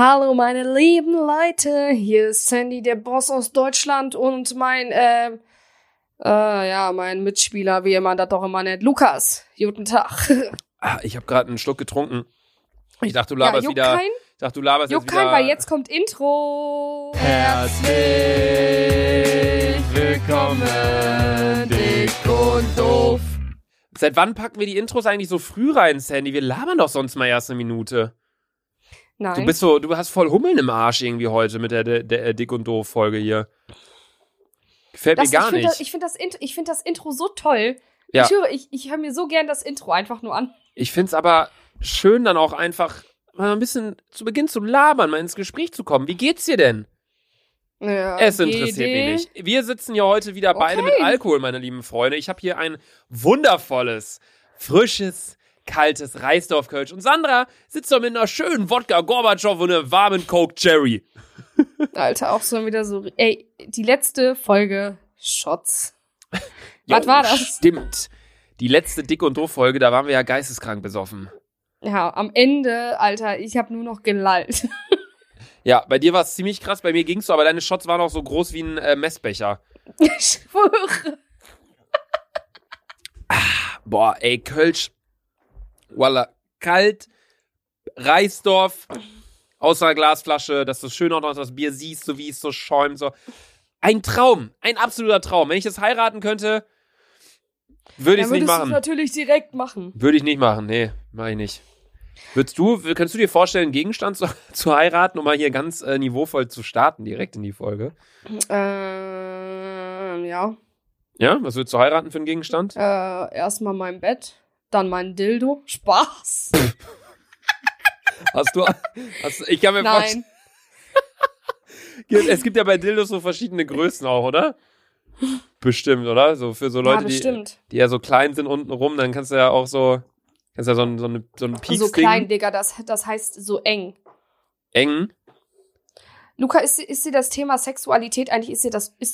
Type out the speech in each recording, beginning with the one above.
Hallo meine lieben Leute, hier ist Sandy, der Boss aus Deutschland und mein, mein Mitspieler, wie man das doch immer nennt, Lukas. Guten Tag. Ich habe gerade einen Schluck getrunken. Ich dachte, du laberst wieder. Ich dachte, du laberst jetzt wieder. Weil jetzt kommt Intro. Herzlich willkommen, dick und doof. Seit wann packen wir die Intros eigentlich so früh rein, Sandy? Wir labern doch sonst mal erst eine Minute. Nein. Du hast voll Hummeln im Arsch irgendwie heute mit der Dick- und Doof-Folge hier. Gefällt mir gar nicht. Ich finde das Intro so toll. Ja. Ich höre, ich höre mir so gern das Intro einfach nur an. Ich finde es aber schön, dann auch einfach mal ein bisschen zu Beginn zu labern, mal ins Gespräch zu kommen. Wie geht's dir denn? Ja, es interessiert mich nicht. Wir sitzen hier heute wieder beide mit Alkohol, meine lieben Freunde. Ich habe hier ein wundervolles, frisches, kaltes Reisdorf-Kölsch. Und Sandra sitzt da mit einer schönen Wodka-Gorbatschow und einer warmen Coke-Cherry. Alter, auch so wieder so... Ey, die letzte Folge Shots. Was war das? Stimmt. Die letzte Dick- und Doof-Folge, da waren wir ja geisteskrank besoffen. Ja, am Ende, Alter, ich habe nur noch gelallt. Ja, bei dir war es ziemlich krass, bei mir ging's so, aber deine Shots waren auch so groß wie ein Messbecher. Ich schwöre. Boah, ey, Kölsch... Voila, kalt, Reisdorf, aus einer Glasflasche, dass du schön auch noch das Bier siehst, so wie es so schäumt. So. Ein Traum, ein absoluter Traum. Wenn ich es heiraten könnte, würde ich es nicht machen. Würdest du es natürlich direkt machen. Würde ich nicht machen, nee, mache ich nicht. Könntest du dir vorstellen, einen Gegenstand zu heiraten, um mal hier ganz niveauvoll zu starten, direkt in die Folge? Ja. Ja, was würdest du heiraten für einen Gegenstand? Erstmal mein Bett. Dann mein Dildo. Spaß. Ich kann mir vorstellen. Es gibt ja bei Dildos so verschiedene Größen auch, oder? Bestimmt, oder? So für so Leute, ja, die ja so klein sind unten rum, dann kannst du ja auch so. Kannst ja so ein Peaks-Ding. So klein, Digga, das heißt so eng. Eng? Luca, ist dir das Thema Sexualität eigentlich, ist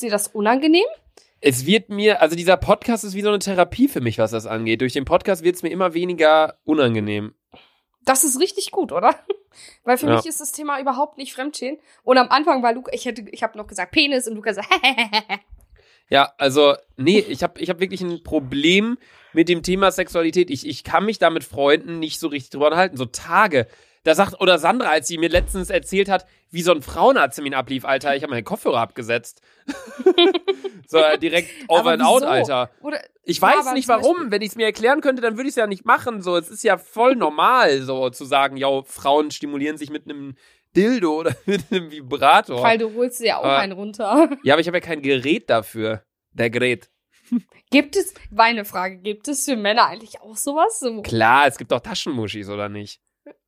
dir das unangenehm? Es wird mir, also dieser Podcast ist wie so eine Therapie für mich, was das angeht. Durch den Podcast wird es mir immer weniger unangenehm. Das ist richtig gut, oder? Weil für mich ist das Thema überhaupt nicht fremdschämen. Und am Anfang war Luca, ich habe noch gesagt Penis und Luca sagt Ja, also nee, ich hab wirklich ein Problem mit dem Thema Sexualität. Ich kann mich da mit Freunden nicht so richtig drüber unterhalten. So Tage. Da sagt, oder Sandra, als sie mir letztens erzählt hat, wie so ein Frauenarzt in mir ablief, Alter, ich habe meinen Kopfhörer abgesetzt. So direkt over and out, Alter. Oder, ich weiß nicht warum. Wenn ich es mir erklären könnte, dann würde ich es ja nicht machen. So, es ist ja voll normal, so zu sagen, ja, Frauen stimulieren sich mit einem Dildo oder mit einem Vibrator. Weil du holst dir ja auch einen runter. Ja, aber ich habe ja kein Gerät dafür. Der Gerät. Gibt es für Männer eigentlich auch sowas? So? Klar, es gibt auch Taschenmuschis, oder nicht?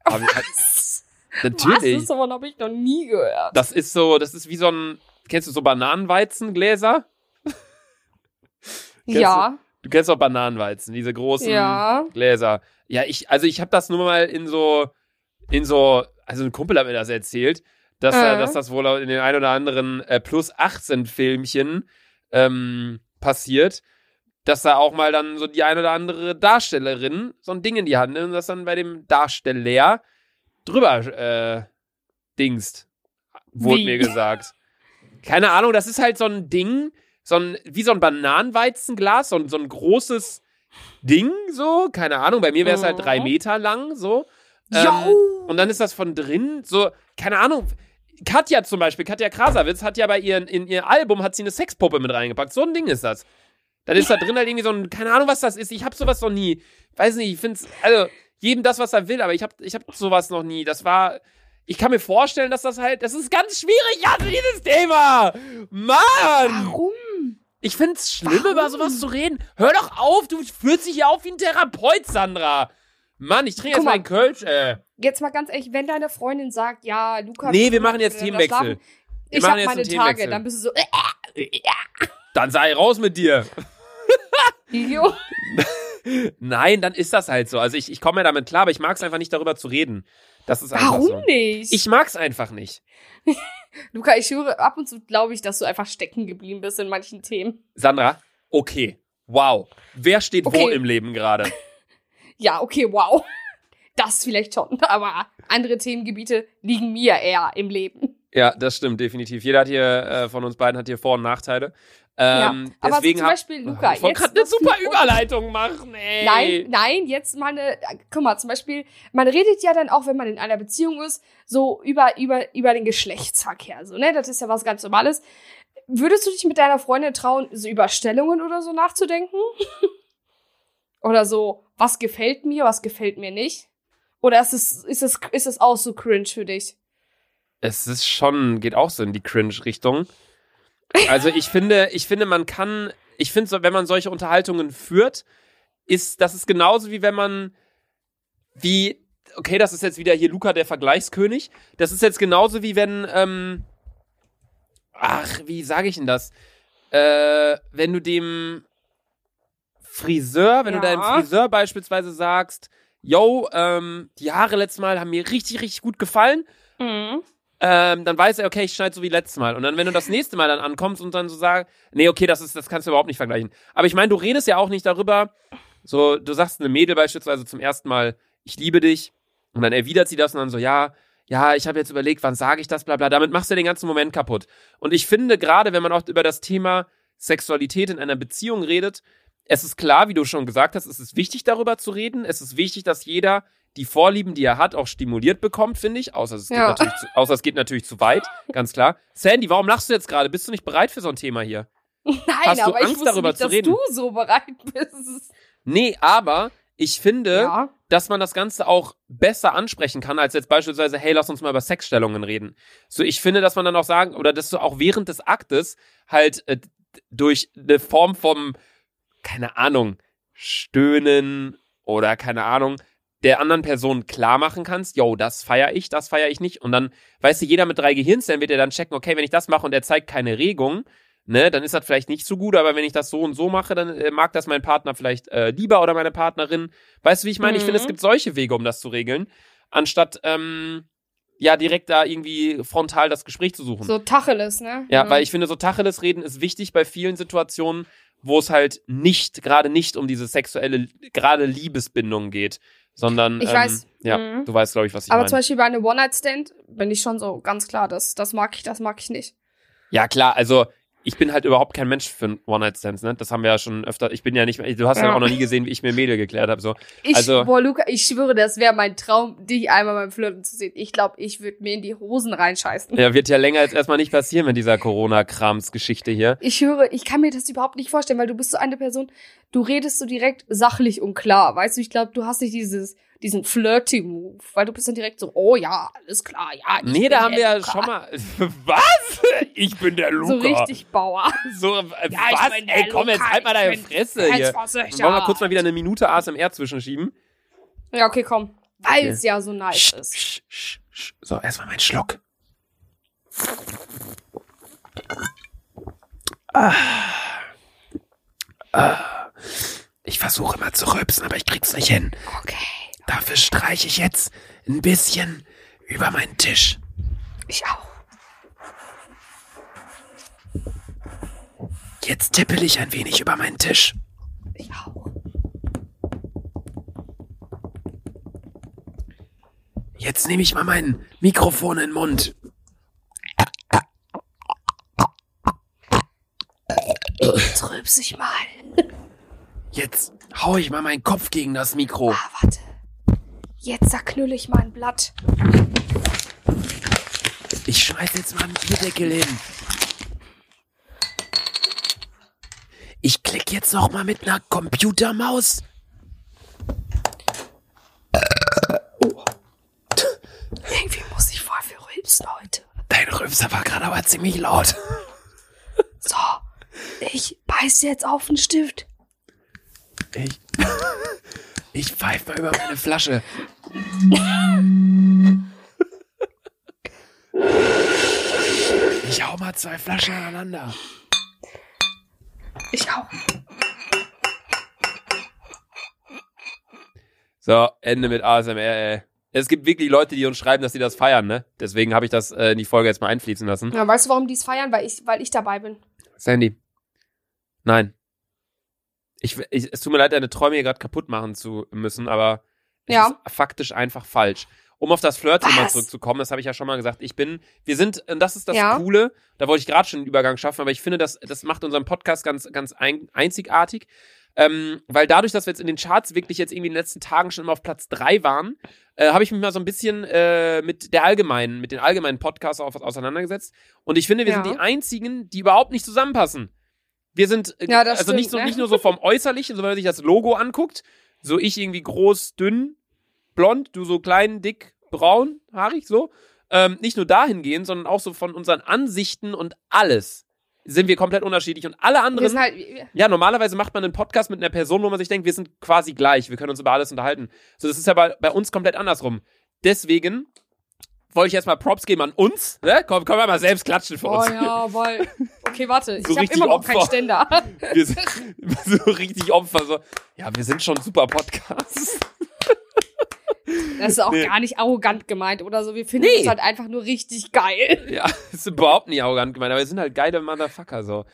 Was? Natürlich. Das habe ich noch nie gehört. Das ist wie so ein, kennst du so Bananenweizengläser? Ja. Du kennst doch Bananenweizen, diese großen Gläser. Ja, ich habe das nur mal also ein Kumpel hat mir das erzählt, dass das wohl in den ein oder anderen plus 18 Filmchen passiert. Dass da auch mal dann so die ein oder andere Darstellerin so ein Ding in die Hand nimmt und das dann bei dem Darsteller drüber dingst, wurde mir gesagt. Keine Ahnung, das ist halt so ein Ding, wie so ein Bananenweizenglas, so ein großes Ding, so, keine Ahnung, bei mir wäre es halt 3 Meter lang, so. Und dann ist das von drin, so, keine Ahnung, Katja zum Beispiel, Katja Krasavitz hat ja bei in ihr Album, hat sie eine Sexpuppe mit reingepackt, so ein Ding ist das. Dann ist da drin halt irgendwie so ein, keine Ahnung, was das ist. Ich hab sowas noch nie. Weiß nicht, ich find's, also, jedem das, was er will, aber ich hab sowas noch nie. Ich kann mir vorstellen, dass das halt, das ist ganz schwierig, also dieses Thema. Mann! Warum? Ich find's schlimm, über sowas zu reden. Hör doch auf, du fühlst dich ja auf wie ein Therapeut, Sandra. Mann, ich trinke jetzt mal einen Kölsch, ey. Jetzt mal ganz ehrlich, wenn deine Freundin sagt, ja, Luca. Nee, wir machen jetzt Themenwechsel. Ich hab meine Tage, dann bist du so, Dann sei raus mit dir. Video? Nein, dann ist das halt so. Also ich komme ja damit klar, aber ich mag es einfach nicht, darüber zu reden. Das ist einfach so. Warum nicht? Ich mag es einfach nicht. Luca, ich höre ab und zu, glaube ich, dass du einfach stecken geblieben bist in manchen Themen. Sandra, okay, wow. Wer steht wo im Leben gerade? Ja, okay, wow. Das vielleicht schon, aber andere Themengebiete liegen mir eher im Leben. Ja, das stimmt, definitiv. Jeder hat hier, von uns beiden hat hier Vor- und Nachteile. Ja, aber deswegen so zum Beispiel, Luca, ich wollte gerade eine super Überleitung machen, ey. Nein, jetzt meine, guck mal, zum Beispiel, man redet ja dann auch, wenn man in einer Beziehung ist, so über den Geschlechtsverkehr, so, ne, das ist ja was ganz Normales. Würdest du dich mit deiner Freundin trauen, so über Stellungen oder so nachzudenken? Oder so, was gefällt mir nicht? Oder ist es auch so cringe für dich? Es ist schon, geht auch so in die Cringe-Richtung. Also ich finde, wenn man solche Unterhaltungen führt, das ist genauso wie wenn man, okay, das ist jetzt wieder hier Luca, der Vergleichskönig. Das ist jetzt genauso wie wenn, wie sage ich denn das? Wenn du deinem Friseur beispielsweise sagst, yo, die Haare letztes Mal haben mir richtig, richtig gut gefallen. Mhm. Dann weiß er, okay, ich schneide so wie letztes Mal. Und dann, wenn du das nächste Mal dann ankommst und dann so sagst, nee, okay, das kannst du überhaupt nicht vergleichen. Aber ich meine, du redest ja auch nicht darüber, so, du sagst einem Mädel beispielsweise zum ersten Mal, ich liebe dich. Und dann erwidert sie das und dann so, ja, ich habe jetzt überlegt, wann sage ich das, bla, bla. Damit machst du den ganzen Moment kaputt. Und ich finde, gerade wenn man auch über das Thema Sexualität in einer Beziehung redet, es ist klar, wie du schon gesagt hast, es ist wichtig, darüber zu reden. Es ist wichtig, dass jeder die Vorlieben, die er hat, auch stimuliert bekommt, finde ich. Außer es geht natürlich zu weit, ganz klar. Sandy, warum lachst du jetzt gerade? Bist du nicht bereit für so ein Thema hier? Nein, hast aber du Angst, ich wusste darüber nicht, dass du so bereit bist. Nee, aber ich finde, dass man das Ganze auch besser ansprechen kann, als jetzt beispielsweise, hey, lass uns mal über Sexstellungen reden. So, ich finde, dass man dann auch sagen, oder dass du auch während des Aktes halt durch eine Form vom, keine Ahnung, Stöhnen oder keine Ahnung, der anderen Person klar machen kannst, yo, das feiere ich nicht. Und dann, weißt du, jeder mit 3 Gehirnzellen wird ja dann checken, okay, wenn ich das mache und er zeigt keine Regung, ne, dann ist das vielleicht nicht so gut, aber wenn ich das so und so mache, dann mag das mein Partner vielleicht lieber oder meine Partnerin. Weißt du, wie ich meine? Ich finde, es gibt solche Wege, um das zu regeln, anstatt direkt da irgendwie frontal das Gespräch zu suchen. So Tacheles, ne? Ja, weil ich finde, so Tacheles reden ist wichtig bei vielen Situationen, wo es halt gerade nicht um diese sexuelle, gerade Liebesbindung geht, sondern, ich weiß, du weißt, glaube ich, was ich meine. Aber zum Beispiel bei einem One-Night-Stand bin ich schon so ganz klar, das mag ich nicht. Ja, klar, also ich bin halt überhaupt kein Mensch für One-Night-Stands, ne? Das haben wir ja schon öfter, ich bin ja nicht, du hast ja auch noch nie gesehen, wie ich mir Mädel geklärt habe, so. Luca, ich schwöre, das wäre mein Traum, dich einmal beim Flirten zu sehen. Ich glaube, ich würde mir in die Hosen reinscheißen. Ja, wird ja länger jetzt erstmal nicht passieren mit dieser Corona-Krams-Geschichte hier. Ich schwöre, ich kann mir das überhaupt nicht vorstellen, weil du bist so eine Person, du redest so direkt sachlich und klar, weißt du, ich glaube, du hast nicht diesen Flirty-Move, weil du bist dann direkt so, oh ja, alles klar, ja. Nee, da haben wir ja schon mal, was? Ich bin der Luca. So richtig Bauer. So, ja, was? Ey, komm, jetzt halt mal deine Fresse hier. Wollen wir kurz mal wieder eine Minute ASMR zwischenschieben? Ja, okay, komm. Weil es ja so nice ist. So, erstmal meinen Schluck. Ich versuche mal zu rülpsen, aber ich krieg's nicht hin. Okay. Dafür streiche ich jetzt ein bisschen über meinen Tisch. Ich auch. Jetzt tippel ich ein wenig über meinen Tisch. Ich auch. Jetzt nehme ich mal mein Mikrofon in den Mund. Jetzt rülpse ich mal. Jetzt hau ich mal meinen Kopf gegen das Mikro. Ah, warte. Jetzt zerknülle ich mal ein Blatt. Ich schmeiße jetzt mal einen Bierdeckel hin. Ich klicke jetzt noch mal mit einer Computermaus. Oh. Irgendwie muss ich voll viel rülpsen heute. Dein Rülpser war gerade aber ziemlich laut. So, ich beiße jetzt auf den Stift. Ich pfeife mal über meine Flasche. Ich hau mal 2 Flaschen aneinander. Ich auch. So, Ende mit ASMR, ey. Es gibt wirklich Leute, die uns schreiben, dass sie das feiern, ne? Deswegen habe ich das in die Folge jetzt mal einfließen lassen. Ja, weißt du, warum die es feiern? Weil ich dabei bin. Sandy. Nein. Es tut mir leid, deine Träume hier gerade kaputt machen zu müssen, aber Ja. Ist faktisch einfach falsch. Um auf das Flirt-Thema zurückzukommen, das habe ich ja schon mal gesagt, und das ist das Coole, da wollte ich gerade schon einen Übergang schaffen, aber ich finde, das macht unseren Podcast ganz einzigartig, weil dadurch, dass wir jetzt in den Charts wirklich jetzt irgendwie in den letzten Tagen schon immer auf Platz 3 waren, habe ich mich mal so ein bisschen mit den allgemeinen Podcasts auseinandergesetzt und ich finde, wir sind die einzigen, die überhaupt nicht zusammenpassen. Wir sind, nicht nur so vom Äußerlichen, so wenn man sich das Logo anguckt, so ich irgendwie groß, dünn, blond, du so klein, dick, braun, haarig, so. Nicht nur dahingehend, sondern auch so von unseren Ansichten und alles sind wir komplett unterschiedlich. Und alle anderen, normalerweise macht man einen Podcast mit einer Person, wo man sich denkt, wir sind quasi gleich, wir können uns über alles unterhalten. So, das ist ja bei uns komplett andersrum. Deswegen wollte ich erstmal Props geben an uns. Ne? Komm, können wir mal selbst klatschen für uns. Oh ja, weil... Okay, warte, so ich habe immer noch keinen Ständer. Wir sind so richtig Opfer. So. Ja, wir sind schon super Podcasts. Das ist auch gar nicht arrogant gemeint oder so. Wir finden es halt einfach nur richtig geil. Ja, ist überhaupt nicht arrogant gemeint, aber wir sind halt geile Motherfucker so.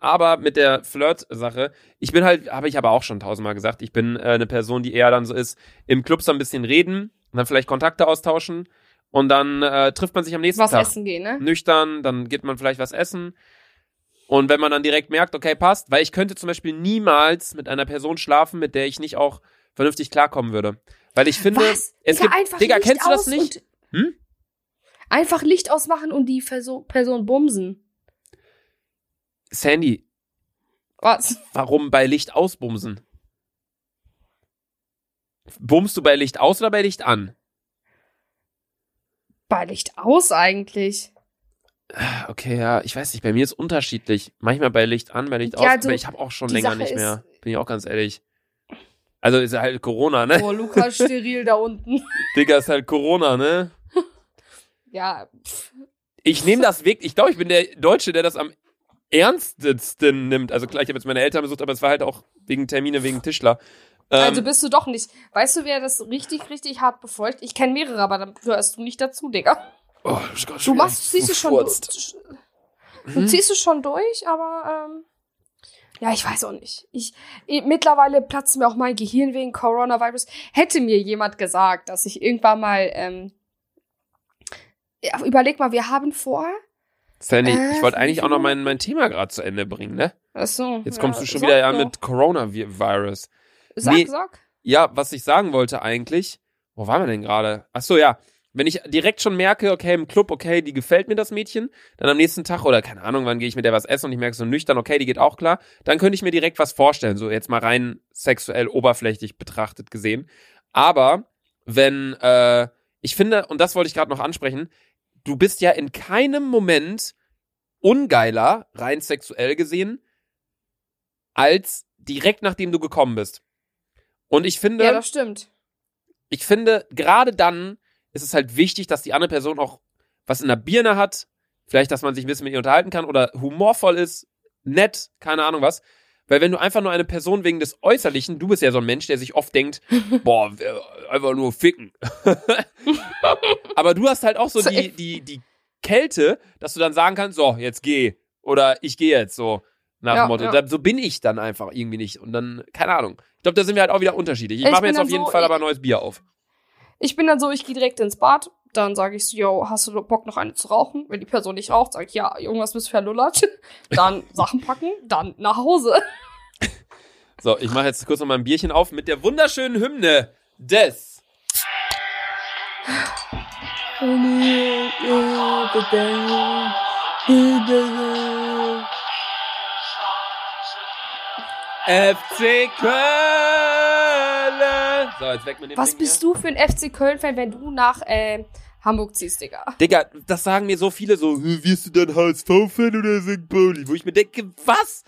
Aber mit der Flirt-Sache, habe ich auch schon 1000-mal gesagt, ich bin eine Person, die eher dann so ist, im Club so ein bisschen reden und dann vielleicht Kontakte austauschen und dann trifft man sich am nächsten Tag. Was essen gehen, ne? Nüchtern, dann geht man vielleicht was essen. Und wenn man dann direkt merkt, okay, passt, weil ich könnte zum Beispiel niemals mit einer Person schlafen, mit der ich nicht auch vernünftig klarkommen würde. Weil ich finde, Digga, kennst du das nicht? Einfach Licht ausmachen und die Person bumsen. Sandy. Was? Warum bei Licht ausbumsen? Bummst du bei Licht aus oder bei Licht an? Bei Licht aus eigentlich. Okay, ja, ich weiß nicht, bei mir ist es unterschiedlich. Manchmal bei Licht an, bei Licht aus, aber ich habe auch schon länger nicht mehr. Bin ich auch ganz ehrlich. Also ist halt Corona, ne? Boah, Lukas steril da unten. Digga, ist halt Corona, ne? Ja. Ich nehme das wirklich, ich glaube, ich bin der Deutsche, der das am ernstesten nimmt. Also klar, ich habe jetzt meine Eltern besucht, aber es war halt auch wegen Termine, wegen Tischler. Also bist du doch nicht. Weißt du, wer das richtig, richtig hart befeucht? Ich kenne mehrere, aber dann gehörst du nicht dazu, Digga. Oh, du ziehst es schon durch, aber... Ja, ich weiß auch nicht. Mittlerweile platzt mir auch mein Gehirn wegen Coronavirus. Hätte mir jemand gesagt, dass ich irgendwann mal überleg mal, wir haben vor. Sandy, ich wollte eigentlich auch noch mein Thema gerade zu Ende bringen, ne? Ach so. Jetzt kommst du schon wieder mit Coronavirus. Sag. Ja, was ich sagen wollte eigentlich. Wo waren wir denn gerade? Ach so, ja. Wenn ich direkt schon merke, okay, im Club, okay, die gefällt mir das Mädchen, dann am nächsten Tag oder keine Ahnung, wann gehe ich mit der was essen und ich merke so nüchtern, okay, die geht auch klar, dann könnte ich mir direkt was vorstellen, so jetzt mal rein sexuell oberflächlich betrachtet gesehen. Aber wenn, ich finde, und das wollte ich gerade noch ansprechen, du bist ja in keinem Moment ungeiler, rein sexuell gesehen, als direkt nachdem du gekommen bist. Und ich finde... Ja, das stimmt. Ich finde, gerade dann... Es ist halt wichtig, dass die andere Person auch was in der Birne hat. Vielleicht, dass man sich ein bisschen mit ihr unterhalten kann oder humorvoll ist, nett, keine Ahnung was. Weil wenn du einfach nur eine Person wegen des Äußerlichen, du bist ja so ein Mensch, der sich oft denkt, boah, einfach nur ficken. Aber du hast halt auch so die Kälte, dass du dann sagen kannst, so, jetzt geh. Oder ich gehe jetzt, so nach dem Motto. Ja. So bin ich dann einfach irgendwie nicht. Und dann, keine Ahnung. Ich glaube, da sind wir halt auch wieder unterschiedlich. Ich mache mir jetzt auf jeden Fall aber ein neues Bier auf. Ich bin dann so, ich gehe direkt ins Bad, dann sage ich so, yo, hast du Bock noch eine zu rauchen? Wenn die Person nicht raucht, sage ich, ja, irgendwas bist du verlullert. Dann Sachen packen, dann nach Hause. So, ich mache jetzt kurz noch mal ein Bierchen auf mit der wunderschönen Hymne des... FC Köln! So, jetzt weg mit dem Was Ding bist hier. Du für ein FC Köln-Fan, wenn du nach Hamburg ziehst, Digga? Digga, das sagen mir so viele so, wirst du dann HSV-Fan oder St. Pauli? Wo ich mir denke, was?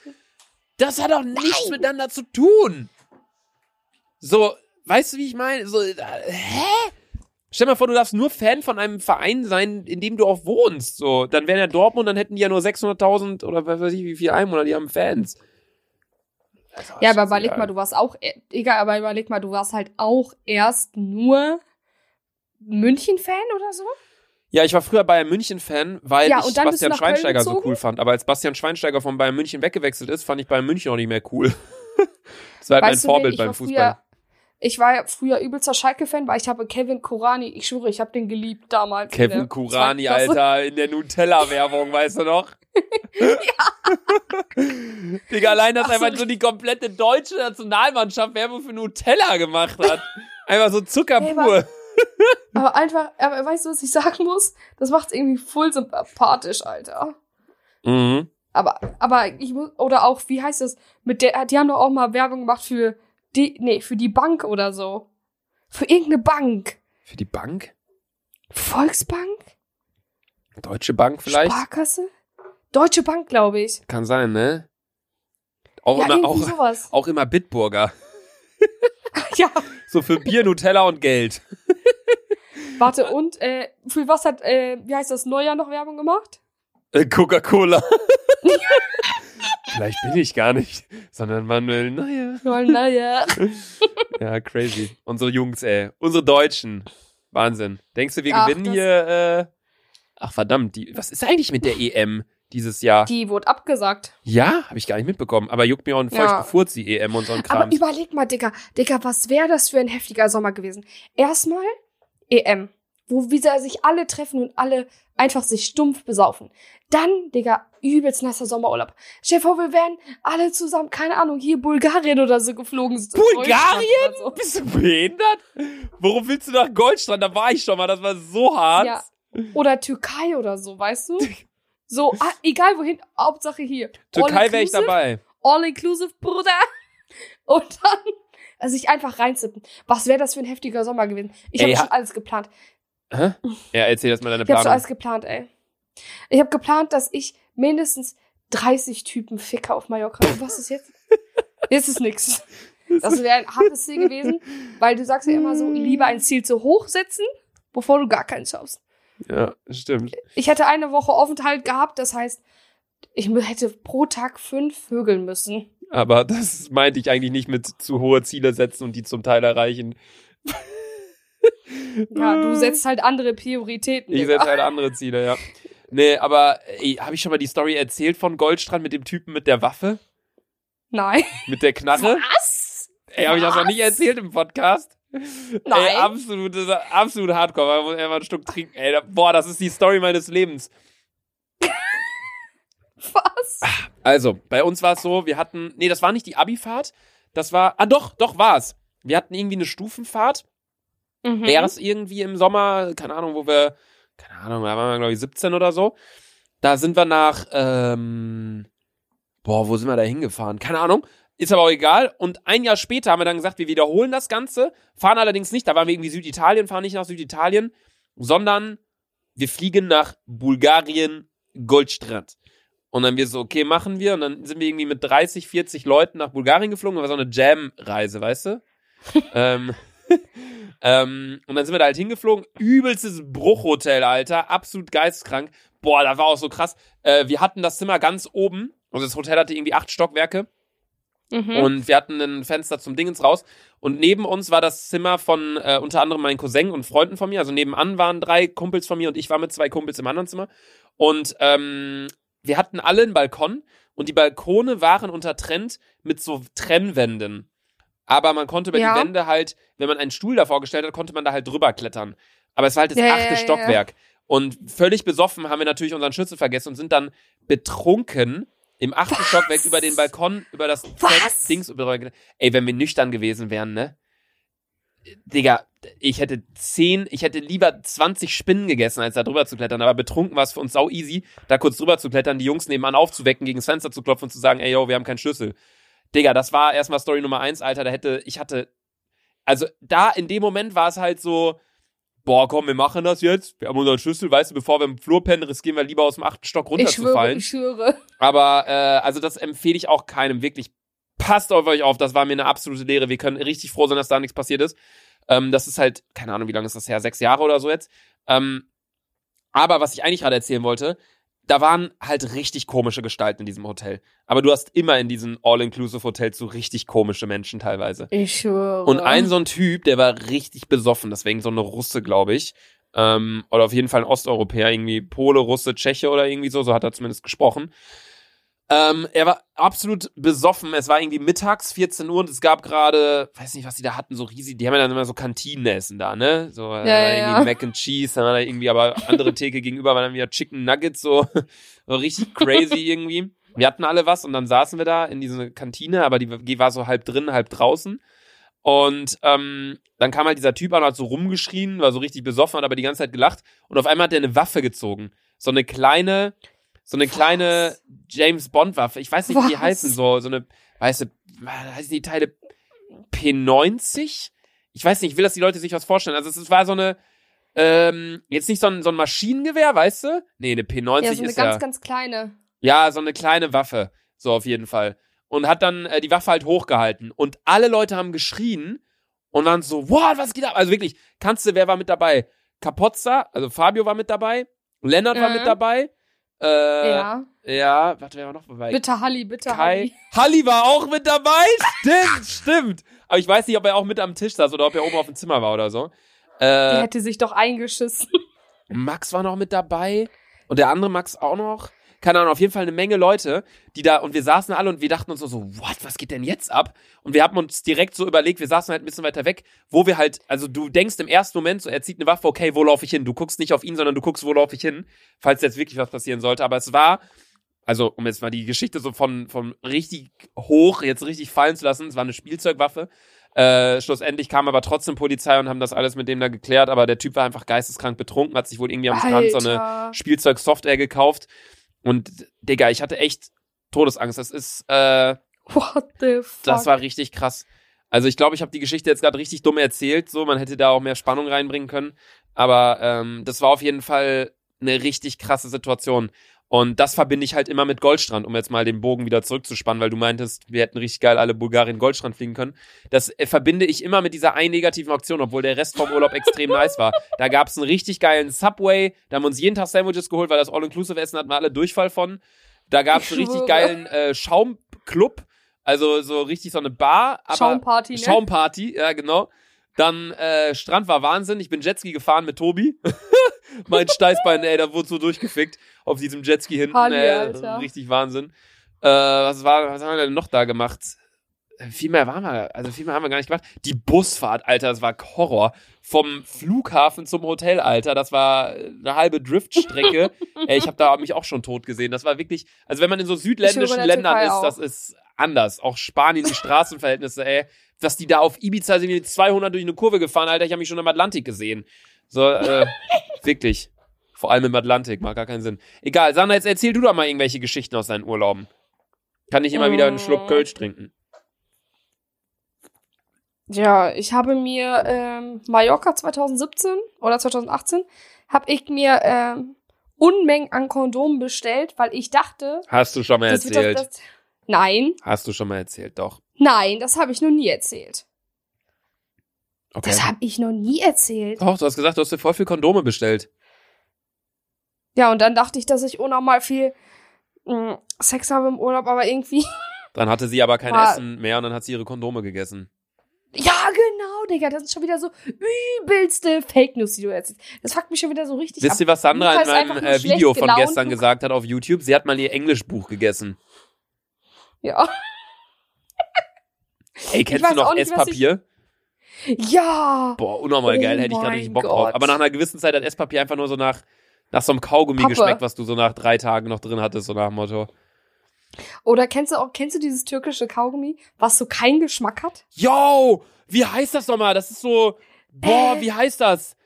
Das hat doch nichts miteinander zu tun. So, weißt du, wie ich meine? So, hä? Stell mal vor, du darfst nur Fan von einem Verein sein, in dem du auch wohnst. So, dann wären ja Dortmund, dann hätten die ja nur 600.000 oder was weiß ich, wie viel Einwohner, die haben Fans. Ja, aber überleg mal, du warst halt auch erst nur München-Fan oder so? Ja, ich war früher Bayern-München-Fan, weil ich Bastian Schweinsteiger so cool fand. Aber als Bastian Schweinsteiger von Bayern München weggewechselt ist, fand ich Bayern München auch nicht mehr cool. Das war halt mein Vorbild beim Fußball. Ich war ja früher übelster Schalke-Fan, weil ich habe Kevin Kuranyi, ich schwöre, ich habe den geliebt damals. Kevin Kuranyi, Alter, in der Nutella-Werbung, weißt du noch? Ja. Digga, allein, dass einfach so die komplette deutsche Nationalmannschaft Werbung für Nutella gemacht hat. Einfach so Zucker pur. Aber einfach, aber weißt du, was ich sagen muss? Das macht's irgendwie voll sympathisch, Alter. Mhm. Aber ich muss, oder auch, wie heißt das? Mit der, die haben doch auch mal Werbung gemacht für die, nee, für die Bank oder so. Für irgendeine Bank. Für die Bank? Volksbank? Deutsche Bank vielleicht? Sparkasse? Deutsche Bank, glaube ich. Kann sein, ne? Auch, ja, immer, auch, sowas. Auch immer Bitburger. Ja. So für Bier, Nutella und Geld. Warte, und für was hat, wie heißt das, Neuer noch Werbung gemacht? Coca-Cola. Vielleicht bin ich gar nicht, sondern Manuel Neuer. Manuel Neuer. Ja, crazy. Unsere Jungs, ey. Unsere Deutschen. Wahnsinn. Denkst du, wir gewinnen hier? Ach, verdammt. Was ist eigentlich mit der EM dieses Jahr? Die wurde abgesagt. Ja? Habe ich gar nicht mitbekommen. Aber juckt mir auch ein feuchten Furz, die EM und so ein Kram. Aber überleg mal, Digga, was wäre das für ein heftiger Sommer gewesen? Erstmal EM, wo wieder sich alle treffen und alle einfach sich stumpf besaufen. Dann, Digga, übelst nasser Sommerurlaub. Chef, wir wären alle zusammen, keine Ahnung, hier Bulgarien oder so geflogen. Bulgarien? So. Bist du behindert? Warum willst du nach Goldstrand? Da war ich schon mal, das war so hart. Ja. Oder Türkei oder so, weißt du? So, egal wohin, Hauptsache hier. Türkei wäre ich dabei. All-inclusive, Bruder. Und dann sich einfach reinzippen. Was wäre das für ein heftiger Sommer gewesen? Ich habe schon alles geplant. Hä? Ja, erzähl das mal deine Planung. Ich habe schon alles geplant, ey. Ich habe geplant, dass ich mindestens 30 Typen ficke auf Mallorca. Und was ist jetzt? Jetzt ist nix. Das wäre ein hartes Ziel gewesen, weil du sagst ja immer so, lieber ein Ziel zu hoch setzen, bevor du gar keins schaffst. Ja, stimmt. Ich hätte eine Woche Aufenthalt gehabt, das heißt, ich hätte pro Tag 5 vögeln müssen. Aber das meinte ich eigentlich nicht mit zu hohe Ziele setzen und die zum Teil erreichen. Ja, du setzt halt andere Prioritäten. Ich setze halt andere Ziele, ja. Nee, aber habe ich schon mal die Story erzählt von Goldstrand mit dem Typen mit der Waffe? Nein. Mit der Knarre? Was? Ey, habe ich das noch nicht erzählt im Podcast? Nein. Ey, absolut hardcore. Man muss einfach ein Stück trinken. Ey, boah, das ist die Story meines Lebens. Was? Also, bei uns war es so, wir hatten, nee, das war nicht die Abi-Fahrt, das war, doch war's. Wir hatten irgendwie eine Stufenfahrt. Mhm. Wäre es irgendwie im Sommer, da waren wir, glaube ich, 17 oder so. Da sind wir nach, wo sind wir da hingefahren? Keine Ahnung, ist aber auch egal. Und ein Jahr später haben wir dann gesagt, wir wiederholen das Ganze, fahren allerdings nicht, da waren wir irgendwie Süditalien, fahren nicht nach Süditalien, sondern wir fliegen nach Bulgarien, Goldstrand. Und dann wir so, okay, machen wir. Und dann sind wir irgendwie mit 30, 40 Leuten nach Bulgarien geflogen. Das war so eine Jam-Reise, weißt du? Und dann sind wir da halt hingeflogen. Übelstes Bruchhotel, Alter. Absolut geisteskrank. Boah, da war auch so krass. Wir hatten das Zimmer ganz oben. Also das Hotel hatte irgendwie 8 Stockwerke. Mhm. Und wir hatten ein Fenster zum Dingens raus. Und neben uns war das Zimmer von unter anderem meinen Cousin und Freunden von mir. Also nebenan waren 3 Kumpels von mir und ich war mit 2 Kumpels im anderen Zimmer. Und wir hatten alle einen Balkon und die Balkone waren untertrennt mit so Trennwänden. Aber man konnte über die Wände halt, wenn man einen Stuhl davor gestellt hat, konnte man da halt drüber klettern. Aber es war halt das 8. Stockwerk. Ja. Und völlig besoffen haben wir natürlich unseren Schlüssel vergessen und sind dann betrunken im 8. Stockwerk über den Balkon, über das Dings. Ey, wenn wir nüchtern gewesen wären, ne? Digga, ich hätte lieber 20 Spinnen gegessen, als da drüber zu klettern. Aber betrunken war es für uns sau easy, da kurz drüber zu klettern, die Jungs nebenan aufzuwecken, gegen das Fenster zu klopfen und zu sagen, ey, yo, wir haben keinen Schlüssel. Digga, das war erstmal Story Nummer 1, Alter. In dem Moment war es halt so, boah, komm, wir machen das jetzt. Wir haben unseren Schlüssel, weißt du, bevor wir im Flur pennen, riskieren wir lieber aus dem 8. Stock runterzufallen. Ich schwöre. Aber, also das empfehle ich auch keinem, wirklich. Passt auf euch auf, das war mir eine absolute Lehre. Wir können richtig froh sein, dass da nichts passiert ist. Das ist halt, keine Ahnung, wie lange ist das her? 6 Jahre oder so jetzt. Aber was ich eigentlich gerade erzählen wollte, da waren halt richtig komische Gestalten in diesem Hotel. Aber du hast immer in diesen All-Inclusive-Hotels so richtig komische Menschen teilweise. Ich schwöre. Und so ein Typ, der war richtig besoffen, deswegen so eine Russe, glaube ich. Oder auf jeden Fall ein Osteuropäer, irgendwie Pole, Russe, Tscheche oder irgendwie so hat er zumindest gesprochen. Er war absolut besoffen. Es war irgendwie mittags, 14 Uhr, und es gab gerade, weiß nicht, was die da hatten, so riesig, die haben ja dann immer so Kantinenessen da, ne? So irgendwie Mac and Cheese, dann war da irgendwie, aber andere Theke gegenüber waren dann wieder Chicken Nuggets, so richtig crazy irgendwie. Wir hatten alle was und dann saßen wir da in diese Kantine, aber die war so halb drin, halb draußen. Und dann kam halt dieser Typ an und hat so rumgeschrien, war so richtig besoffen, hat aber die ganze Zeit gelacht. Und auf einmal hat er eine Waffe gezogen. So eine kleine James-Bond-Waffe. Ich weiß nicht, wie die heißen. So eine, weißt du, heißen die Teile P90? Ich weiß nicht, ich will, dass die Leute sich was vorstellen. Also es war so eine, jetzt nicht so ein Maschinengewehr, weißt du? Nee, eine P90 ist ja. Ja, so eine ganz, ganz kleine. Ja, so eine kleine Waffe. So auf jeden Fall. Und hat dann die Waffe halt hochgehalten. Und alle Leute haben geschrien und waren so, wow, was geht ab? Also wirklich, wer war mit dabei? Capozza, also Fabio war mit dabei. Lennart war mit dabei. Warte, wer war noch dabei? Bitte Halli. Halli war auch mit dabei? Stimmt. Aber ich weiß nicht, ob er auch mit am Tisch saß oder ob er oben auf dem Zimmer war oder so. Der hätte sich doch eingeschissen. Max war noch mit dabei. Und der andere Max auch noch. Keine Ahnung, auf jeden Fall eine Menge Leute, die da, und wir saßen alle und wir dachten uns so, what, was geht denn jetzt ab? Und wir haben uns direkt so überlegt, wir saßen halt ein bisschen weiter weg, wo wir halt, also du denkst im ersten Moment so, er zieht eine Waffe, okay, wo laufe ich hin? Du guckst nicht auf ihn, sondern du guckst, wo laufe ich hin, falls jetzt wirklich was passieren sollte. Aber es war, also um jetzt mal die Geschichte so von richtig hoch jetzt richtig fallen zu lassen, es war eine Spielzeugwaffe. Schlussendlich kam aber trotzdem Polizei und haben das alles mit dem da geklärt, aber der Typ war einfach geisteskrank betrunken, hat sich wohl irgendwie am Strand so eine Spielzeugsoftware gekauft. Und, Digga, ich hatte echt Todesangst. Das ist, what the fuck? Das war richtig krass. Also ich glaube, ich habe die Geschichte jetzt gerade richtig dumm erzählt. So, man hätte da auch mehr Spannung reinbringen können. Aber das war auf jeden Fall eine richtig krasse Situation. Und das verbinde ich halt immer mit Goldstrand, um jetzt mal den Bogen wieder zurückzuspannen, weil du meintest, wir hätten richtig geil alle Bulgarien Goldstrand fliegen können. Das verbinde ich immer mit dieser einen negativen Aktion, obwohl der Rest vom Urlaub extrem nice war. Da gab es einen richtig geilen Subway, da haben wir uns jeden Tag Sandwiches geholt, weil das All-Inclusive-Essen hatten wir alle Durchfall von. Da gab es einen richtig geilen Schaumclub, also so richtig so eine Bar. Aber Schaumparty, ne? Schaumparty, ja genau. Dann Strand war Wahnsinn, ich bin Jetski gefahren mit Tobi. Mein Steißbein, ey, da wurde so durchgefickt auf diesem Jetski hinten, Halli, richtig Wahnsinn. Was haben wir denn noch da gemacht? Viel mehr haben wir gar nicht gemacht. Die Busfahrt, Alter, das war Horror. Vom Flughafen zum Hotel, Alter, das war eine halbe Driftstrecke. Ey, ich habe da mich auch schon tot gesehen. Das war wirklich, also wenn man in so südländischen Ländern ist, das ist anders. Auch Spanien, die Straßenverhältnisse, ey. Dass die da auf Ibiza sind, die 200 durch eine Kurve gefahren, Alter, ich habe mich schon am Atlantik gesehen. So, wirklich. Vor allem im Atlantik, macht gar keinen Sinn. Egal, Sandra, jetzt erzähl du doch mal irgendwelche Geschichten aus deinen Urlauben. Kann ich immer wieder einen Schluck Kölsch trinken? Ja, ich habe mir Mallorca 2017 oder 2018 habe ich mir Unmengen an Kondomen bestellt, weil ich dachte... Hast du schon mal erzählt? Nein. Hast du schon mal erzählt, doch. Nein, das habe ich noch nie erzählt. Okay. Das habe ich noch nie erzählt. Doch, du hast gesagt, du hast dir voll viel Kondome bestellt. Ja, und dann dachte ich, dass ich unnormal viel Sex habe im Urlaub, aber irgendwie... Dann hatte sie aber kein Essen mehr und dann hat sie ihre Kondome gegessen. Ja, genau, Digga, das ist schon wieder so übelste Fake News, die du erzählst. Das fuckt mich schon wieder so richtig ab. Wisst ihr, was Sandra in meinem Video von gestern gesagt hat auf YouTube? Sie hat mal ihr Englischbuch gegessen. Ja. Ey, kennst du noch Esspapier? Ja. Boah, unnormal geil, hätte ich gerade richtig Bock drauf. Aber nach einer gewissen Zeit hat Esspapier einfach nur so nach so einem Kaugummi geschmeckt, was du so nach 3 Tagen noch drin hattest, so nach dem Motto. Oder kennst du dieses türkische Kaugummi, was so keinen Geschmack hat? Yo, wie heißt das nochmal? Das ist so, wie heißt das?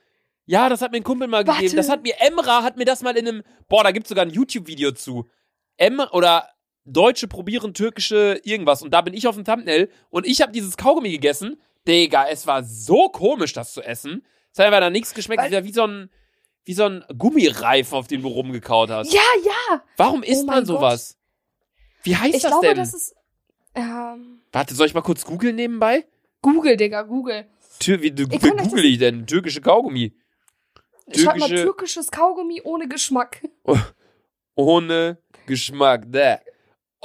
Ja, das hat mir ein Kumpel mal gegeben. Das hat mir Emra, das mal in einem, da gibt's sogar ein YouTube-Video zu. Emra oder Deutsche probieren türkische irgendwas. Und da bin ich auf dem Thumbnail und ich habe dieses Kaugummi gegessen. Digga, es war so komisch, das zu essen. Es hat einfach da nichts geschmeckt. Es war wie so ein Gummireifen, auf den du rumgekaut hast. Ja, ja. Warum isst man sowas? Gott. Wie heißt das denn? Ich glaube, das ist... Warte, soll ich mal kurz googeln nebenbei? Google, Digga, Google. Wie google ich denn? Türkische Kaugummi. Schreib mal türkisches Kaugummi ohne Geschmack. Ohne Geschmack, ne.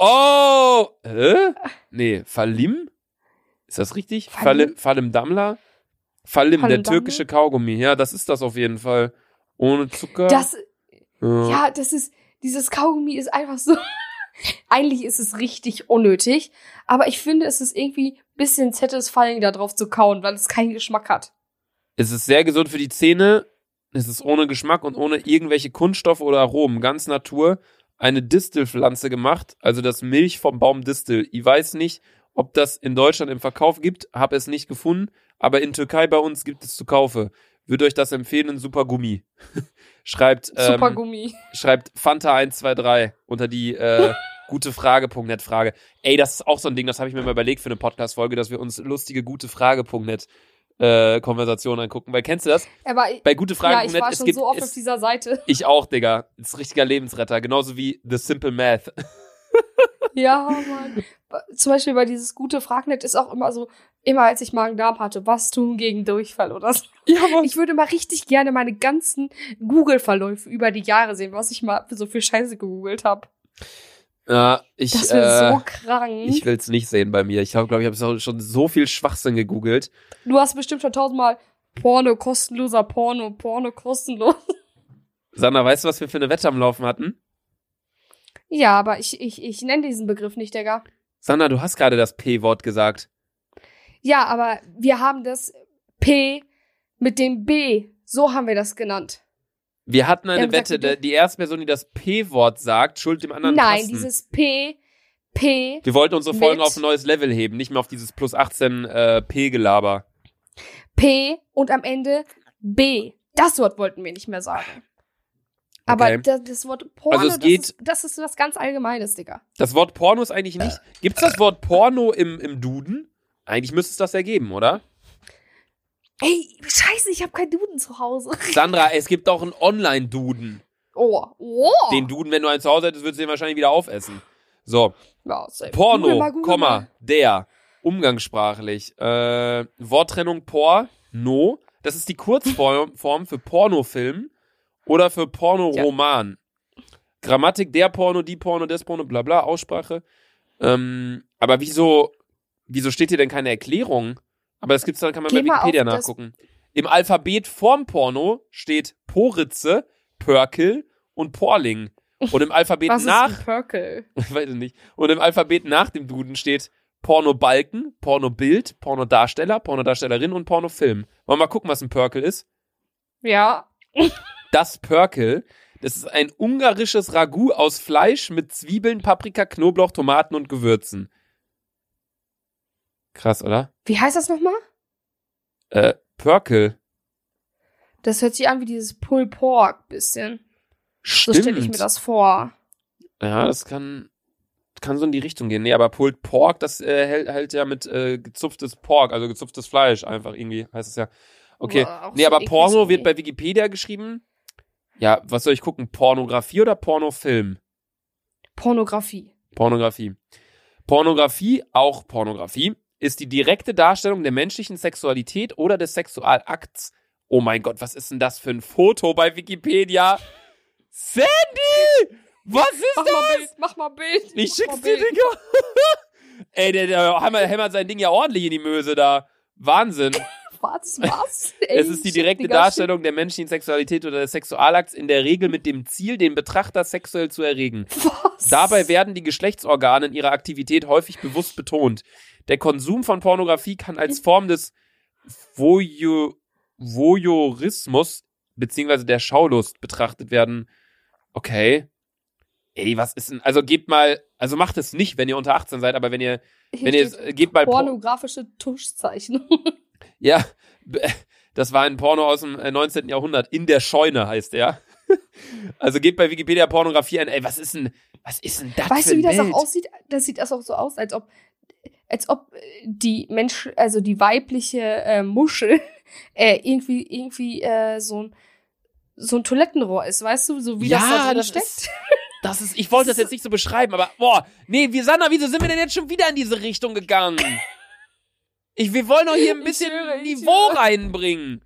Oh! Hä? Nee, Falim? Ist das richtig? Falim Damlar? Falim, der türkische Kaugummi. Ja, das ist das auf jeden Fall. Ohne Zucker. Das ist dieses Kaugummi ist einfach so... Eigentlich ist es richtig unnötig, aber ich finde, es ist irgendwie ein bisschen satisfying, da drauf zu kauen, weil es keinen Geschmack hat. Es ist sehr gesund für die Zähne, es ist ohne Geschmack und ohne irgendwelche Kunststoffe oder Aromen, ganz Natur, eine Distelpflanze gemacht, also das Milch vom Baum Distel. Ich weiß nicht, ob das in Deutschland im Verkauf gibt, habe es nicht gefunden, aber in Türkei bei uns gibt es zu Kaufe. Würde euch das empfehlen, ein super Gummi. Schreibt Fanta 123 unter die gutefrage.net-Frage. Ey, das ist auch so ein Ding, das habe ich mir mal überlegt für eine Podcast-Folge, dass wir uns lustige gutefrage.net-Konversationen angucken. Weil, kennst du das? Aber bei gutefrage.net, ja, ich war schon so oft auf dieser Seite. Ich auch, Digga. Das ist ein richtiger Lebensretter. Genauso wie The Simple Math. Ja, Mann. Zum Beispiel bei dieses gute Fragnet ist auch immer so, immer als ich Magen-Darm hatte, was tun gegen Durchfall oder so. Ja, Mann. Ich würde mal richtig gerne meine ganzen Google-Verläufe über die Jahre sehen, was ich mal so für Scheiße gegoogelt habe. Das wäre so krank. Ich will es nicht sehen bei mir. Ich glaube, ich habe schon so viel Schwachsinn gegoogelt. Du hast bestimmt schon 1000-mal Porno, kostenloser Porno, Porno, kostenlos. Sandra, weißt du, was wir für eine Wette am Laufen hatten? Ja, aber ich nenne diesen Begriff nicht, Digga. Sandra, du hast gerade das P-Wort gesagt. Ja, aber wir haben das P mit dem B. So haben wir das genannt. Wir hatten eine Wette, die erste Person, die das P-Wort sagt, schuldet dem anderen Tassen. Nein, dieses P. Wir wollten unsere Folgen auf ein neues Level heben, nicht mehr auf dieses plus 18 P-Gelaber. P und am Ende B. Das Wort wollten wir nicht mehr sagen. Okay. Aber das Wort Porno, also das ist was ganz Allgemeines, Digga. Das Wort Porno ist eigentlich nicht... Gibt's das Wort Porno im Duden? Eigentlich müsste es das ja geben, oder? Ey, scheiße, ich habe keinen Duden zu Hause. Sandra, es gibt auch einen Online-Duden. Oh. Den Duden, wenn du einen zu Hause hättest, würdest du den wahrscheinlich wieder aufessen. So. Ja, Porno, Google mal. Der. Umgangssprachlich. Worttrennung Porno. Das ist die Kurzform für Pornofilm. Oder für Pornoroman. Ja. Grammatik, der Porno, die Porno, des Porno, bla bla, Aussprache. Aber wieso steht hier denn keine Erklärung? Aber das gibt's, dann kann man bei Wikipedia nachgucken. Im Alphabet vorm Porno steht Poritze, Pörkel und Porling. Und im Alphabet was nach. Ist ein Pörkel? Weiß ich nicht. Und im Alphabet nach dem Duden steht Pornobalken, Pornobild, Pornodarsteller, Pornodarstellerin und Pornofilm. Wollen wir mal gucken, was ein Pörkel ist? Ja. Das Pörkel, das ist ein ungarisches Ragout aus Fleisch mit Zwiebeln, Paprika, Knoblauch, Tomaten und Gewürzen. Krass, oder? Wie heißt das nochmal? Pörkel. Das hört sich an wie dieses Pulled Pork bisschen. Stimmt. So stelle ich mir das vor. Ja, das kann so in die Richtung gehen. Nee, aber Pulled Pork, das hält ja mit gezupftes Pork, also gezupftes Fleisch einfach irgendwie, heißt es ja. Okay, boah, nee, so aber Porno wird bei Wikipedia geschrieben. Ja, was soll ich gucken? Pornografie oder Pornofilm? Pornografie. Pornografie, auch Pornografie, ist die direkte Darstellung der menschlichen Sexualität oder des Sexualakts. Oh mein Gott, was ist denn das für ein Foto bei Wikipedia? Sandy! Was ist das? Mach mal Bild. Ich schick's dir, Digga. Ey, der hämmert sein Ding ja ordentlich in die Möse da. Wahnsinn. Was? Ey, es ist die direkte Darstellung der menschlichen Sexualität oder des Sexualakts, in der Regel mit dem Ziel, den Betrachter sexuell zu erregen. Was? Dabei werden die Geschlechtsorgane in ihrer Aktivität häufig bewusst betont. Der Konsum von Pornografie kann als Form des Voyeurismus bzw. der Schaulust betrachtet werden. Okay. Ey, was ist denn... Also gebt mal... Also macht es nicht, wenn ihr unter 18 seid, aber wenn ihr gebt mal... Pornografische Tuschzeichnung. Ja, das war ein Porno aus dem 19. Jahrhundert. In der Scheune heißt er. Also geht bei Wikipedia Pornografie ein. Ey, was ist denn das? Weißt du, wie das auch aussieht? Das sieht das auch so aus, als ob die Mensch, also die weibliche Muschel irgendwie so ein Toilettenrohr ist, weißt du, so wie ja, das da drin steckt. Ich wollte das jetzt nicht so beschreiben, aber boah, nee, Sandra, wieso sind wir denn jetzt schon wieder in diese Richtung gegangen? Wir wollen doch hier ein bisschen Niveau reinbringen.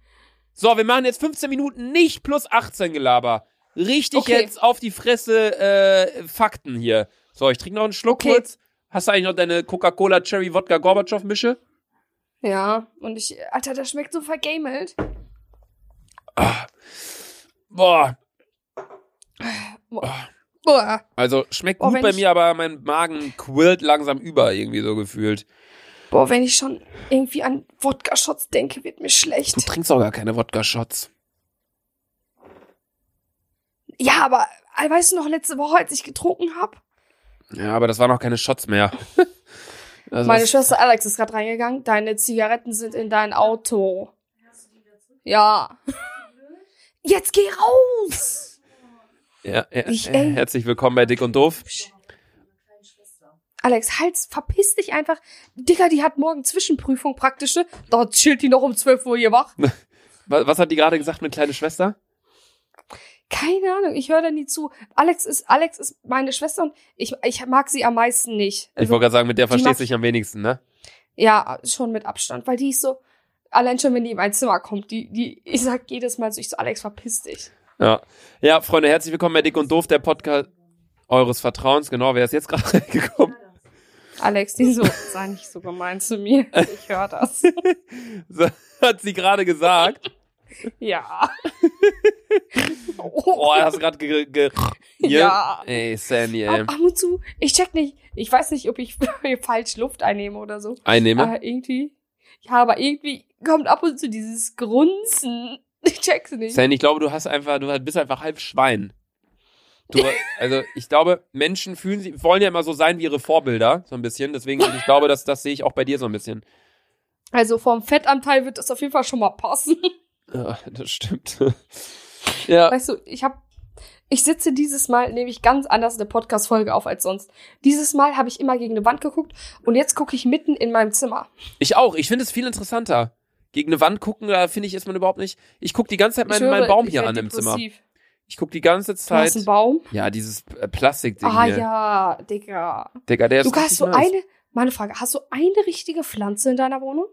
So, wir machen jetzt 15 Minuten nicht plus 18 Gelaber. Richtig, okay. Jetzt auf die Fresse Fakten hier. So, ich trinke noch einen Schluck kurz. Hast du eigentlich noch deine Coca-Cola-Cherry Wodka-Gorbatschow-Mische? Ja, und Alter, das schmeckt so vergamelt. Ah. Boah. Boah. Also schmeckt gut bei mir, aber mein Magen quillt langsam über, irgendwie so gefühlt. Boah, wenn ich schon irgendwie an Wodka-Shots denke, wird mir schlecht. Du trinkst auch gar keine Wodka-Shots. Ja, aber weißt du noch, letzte Woche, als ich getrunken habe? Ja, aber das waren noch keine Shots mehr. Also meine Schwester Alex ist gerade reingegangen. Deine Zigaretten sind in dein Auto. Hast du die dazu? Ja. Jetzt geh raus! Ja, herzlich willkommen bei Dick und Doof. Psst. Alex, Hals, verpiss dich einfach. Digga, die hat morgen Zwischenprüfung praktische. Da chillt die noch um 12 Uhr hier wach. Was hat die gerade gesagt mit kleine Schwester? Keine Ahnung, ich höre da nie zu. Alex ist meine Schwester und ich mag sie am meisten nicht. Also, ich wollte gerade sagen, mit der verstehst du dich am wenigsten, ne? Ja, schon mit Abstand, weil die ist so, allein schon, wenn die in mein Zimmer kommt, ich sag jedes Mal so, Alex, verpiss dich. Ja, Freunde, herzlich willkommen bei Dick und Doof, der Podcast eures Vertrauens. Genau, wer ist jetzt gerade reingekommen? Alex, sei nicht so gemein zu mir, ich höre das. So, hat sie gerade gesagt. Ja. Oh, hast du gerade Ja. Ey, Sandy, ey. Ab und zu, ich check nicht, ich weiß nicht, ob ich falsch Luft einnehme oder so. Irgendwie. Ja, aber irgendwie kommt ab und zu dieses Grunzen. Ich check's nicht. Sandy, ich glaube, du bist einfach halb Schwein. Also, ich glaube, Menschen wollen ja immer so sein wie ihre Vorbilder, so ein bisschen. Deswegen, ich glaube, das sehe ich auch bei dir so ein bisschen. Also, vom Fettanteil wird das auf jeden Fall schon mal passen. Ja, das stimmt. Ja. Weißt du, ich sitze dieses Mal nämlich ganz anders eine Podcast-Folge auf als sonst. Dieses Mal habe ich immer gegen eine Wand geguckt und jetzt gucke ich mitten in meinem Zimmer. Ich auch. Ich finde es viel interessanter. Gegen eine Wand gucken, da finde ich, ist man überhaupt nicht. Ich gucke die ganze Zeit meinen Baum hier an im Zimmer. Ich gucke die ganze Zeit. Hast du einen Baum? Ja, dieses Plastikding hier. Ah ja, Digga, der ist richtig nice. Meine Frage, hast du eine richtige Pflanze in deiner Wohnung?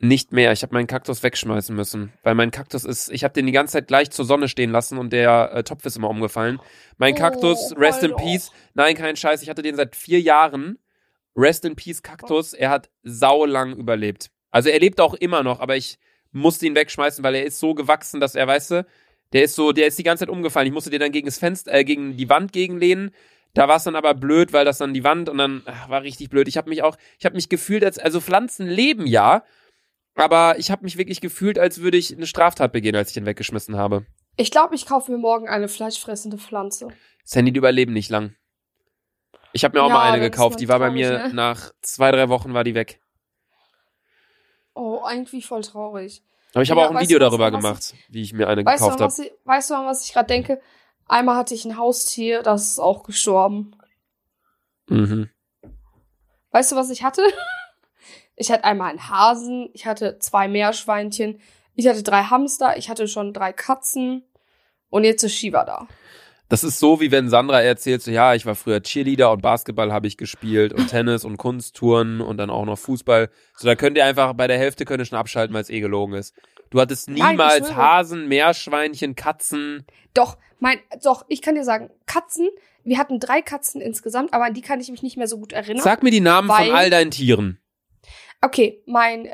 Nicht mehr, ich habe meinen Kaktus wegschmeißen müssen, weil mein Kaktus ich habe den die ganze Zeit gleich zur Sonne stehen lassen und der Topf ist immer umgefallen. Mein Kaktus, rest in peace, nein, kein Scheiß, ich hatte den seit 4 Jahren, rest in peace Kaktus, er hat saulang überlebt. Also er lebt auch immer noch, aber ich musste ihn wegschmeißen, weil er ist so gewachsen, dass er, weißt du, der ist die ganze Zeit umgefallen. Ich musste den dann gegen das Fenster, gegen die Wand gegenlehnen. Da war es dann aber blöd, weil das dann die Wand und dann war richtig blöd. Ich habe mich gefühlt, also Pflanzen leben ja, aber ich habe mich wirklich gefühlt, als würde ich eine Straftat begehen, als ich den weggeschmissen habe. Ich glaube, ich kaufe mir morgen eine fleischfressende Pflanze. Sandy, die überleben nicht lang. Ich habe mir auch mal eine gekauft. Die war bei mir nach 2-3 Wochen war die weg. Oh, eigentlich voll traurig. Aber ich habe auch ein Video darüber gemacht, wie ich mir eine gekauft habe. Weißt du, an was ich gerade denke? Einmal hatte ich ein Haustier, das ist auch gestorben. Mhm. Weißt du, was ich hatte? Ich hatte einmal einen Hasen, ich hatte 2 Meerschweinchen, ich hatte 3 Hamster, ich hatte schon 3 Katzen und jetzt ist Shiva da. Das ist so, wie wenn Sandra erzählt, so ja, ich war früher Cheerleader und Basketball habe ich gespielt und Tennis und Kunsttouren und dann auch noch Fußball. So, da könnt ihr einfach bei der Hälfte schon abschalten, weil es eh gelogen ist. Du hattest niemals Hasen, Meerschweinchen, Katzen. Doch, ich kann dir sagen, Katzen, wir hatten 3 Katzen insgesamt, aber an die kann ich mich nicht mehr so gut erinnern. Sag mir die Namen von all deinen Tieren. Okay, mein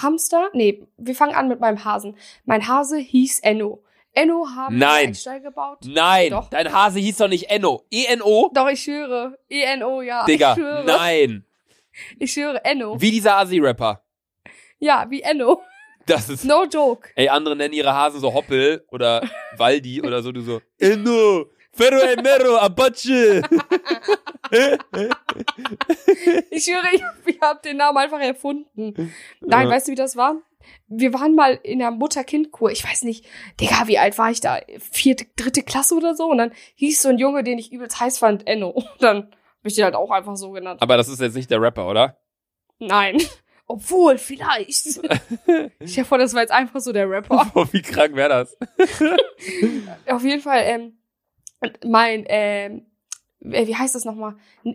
Hamster, wir fangen an mit meinem Hasen. Mein Hase hieß Enno. Enno haben wir einen Stall gebaut. Nein, doch. Dein Hase hieß doch nicht Enno. E-N-O? Doch, ich schwöre. E-N-O, ja. Digga, ich schwöre. Nein. Ich schwöre, Enno. Wie dieser Asi-Rapper. Ja, wie Enno. Das ist... No joke. Ey, andere nennen ihre Hasen so Hoppel oder Waldi oder so. Du so, Enno, Ferro Emero, Apache. Ich schwöre, ich habe den Namen einfach erfunden. Nein, weißt du, wie das war? Wir waren mal in der Mutter-Kind-Kur. Ich weiß nicht, Digga, wie alt war ich da? 4., 3. Klasse oder so. Und dann hieß so ein Junge, den ich übelst heiß fand, Enno. Und dann habe ich den halt auch einfach so genannt. Aber das ist jetzt nicht der Rapper, oder? Nein. Obwohl, vielleicht. Ich stell vor, das war jetzt einfach so der Rapper. Boah, wie krank wäre das? Auf jeden Fall, wie heißt das nochmal?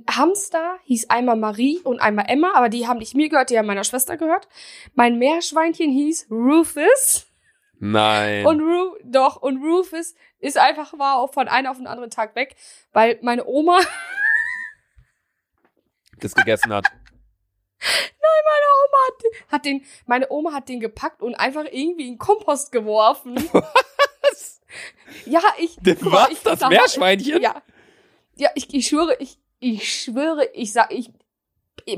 Hamster hieß einmal Marie und einmal Emma, aber die haben nicht mir gehört, die haben meiner Schwester gehört. Mein Meerschweinchen hieß Rufus. Nein. Und Rufus ist einfach auch von einem auf den anderen Tag weg, weil meine Oma das gegessen hat. Nein, meine Oma hat den gepackt und einfach irgendwie in Kompost geworfen. Was? Ja, ich... Das Meerschweinchen? Ja. Ja, ich schwöre,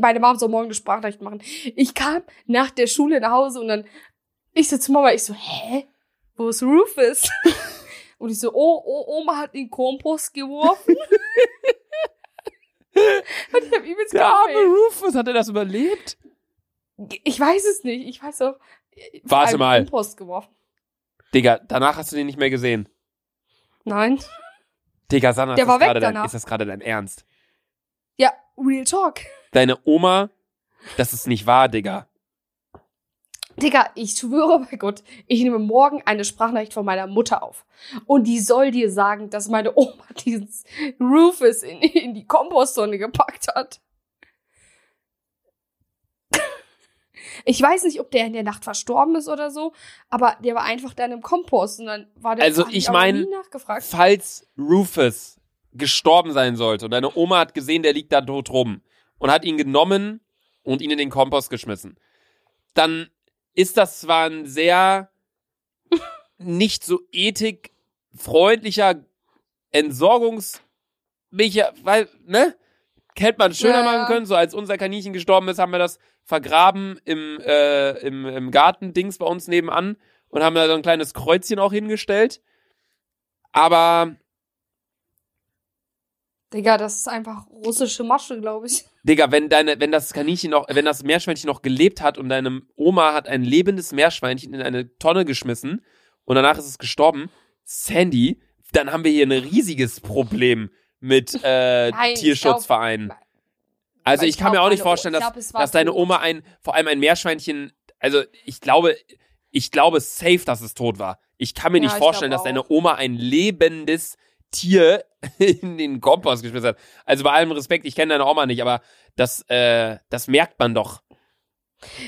meine Mama soll morgen eine Sprachnachricht machen. Ich kam nach der Schule nach Hause und dann, ich so zu Mama, ich so, hä? Wo ist Rufus? Und ich so, oh, Oma hat in Kompost geworfen. Und ich hab übelst der arme Rufus, hat er das überlebt? Ich weiß es nicht, ich weiß auch. Warte mal. Kompost geworfen. Digga, danach hast du den nicht mehr gesehen. Nein. Digga, Sanna, ist das gerade dein Ernst? Ja, real talk. Deine Oma, das ist nicht wahr, Digga. Digga, ich schwöre bei Gott, ich nehme morgen eine Sprachnachricht von meiner Mutter auf. Und die soll dir sagen, dass meine Oma diesen Rufus in die Kompostsonne gepackt hat. Ich weiß nicht, ob der in der Nacht verstorben ist oder so, aber der war einfach dann im Kompost und dann war der also ich meine, falls Rufus gestorben sein sollte und deine Oma hat gesehen, der liegt da tot rum und hat ihn genommen und ihn in den Kompost geschmissen, dann ist das zwar ein sehr nicht so ethikfreundlicher Entsorgungsmecher, weil, ne? Hätte man schöner machen können, so als unser Kaninchen gestorben ist, haben wir das vergraben im Garten-Dings bei uns nebenan und haben da so ein kleines Kreuzchen auch hingestellt. Aber... Digga, das ist einfach russische Masche, glaube ich. Digga, wenn das Meerschweinchen noch gelebt hat und deine Oma hat ein lebendes Meerschweinchen in eine Tonne geschmissen und danach ist es gestorben, Sandy, dann haben wir hier ein riesiges Problem mit Tierschutzvereinen. Also ich kann mir auch nicht vorstellen, dass deine Oma vor allem ein Meerschweinchen, also ich glaube safe, dass es tot war. Ich kann mir nicht vorstellen, dass deine Oma ein lebendes Tier in den Kompost geschmissen hat. Also bei allem Respekt, ich kenne deine Oma nicht, aber das merkt man doch.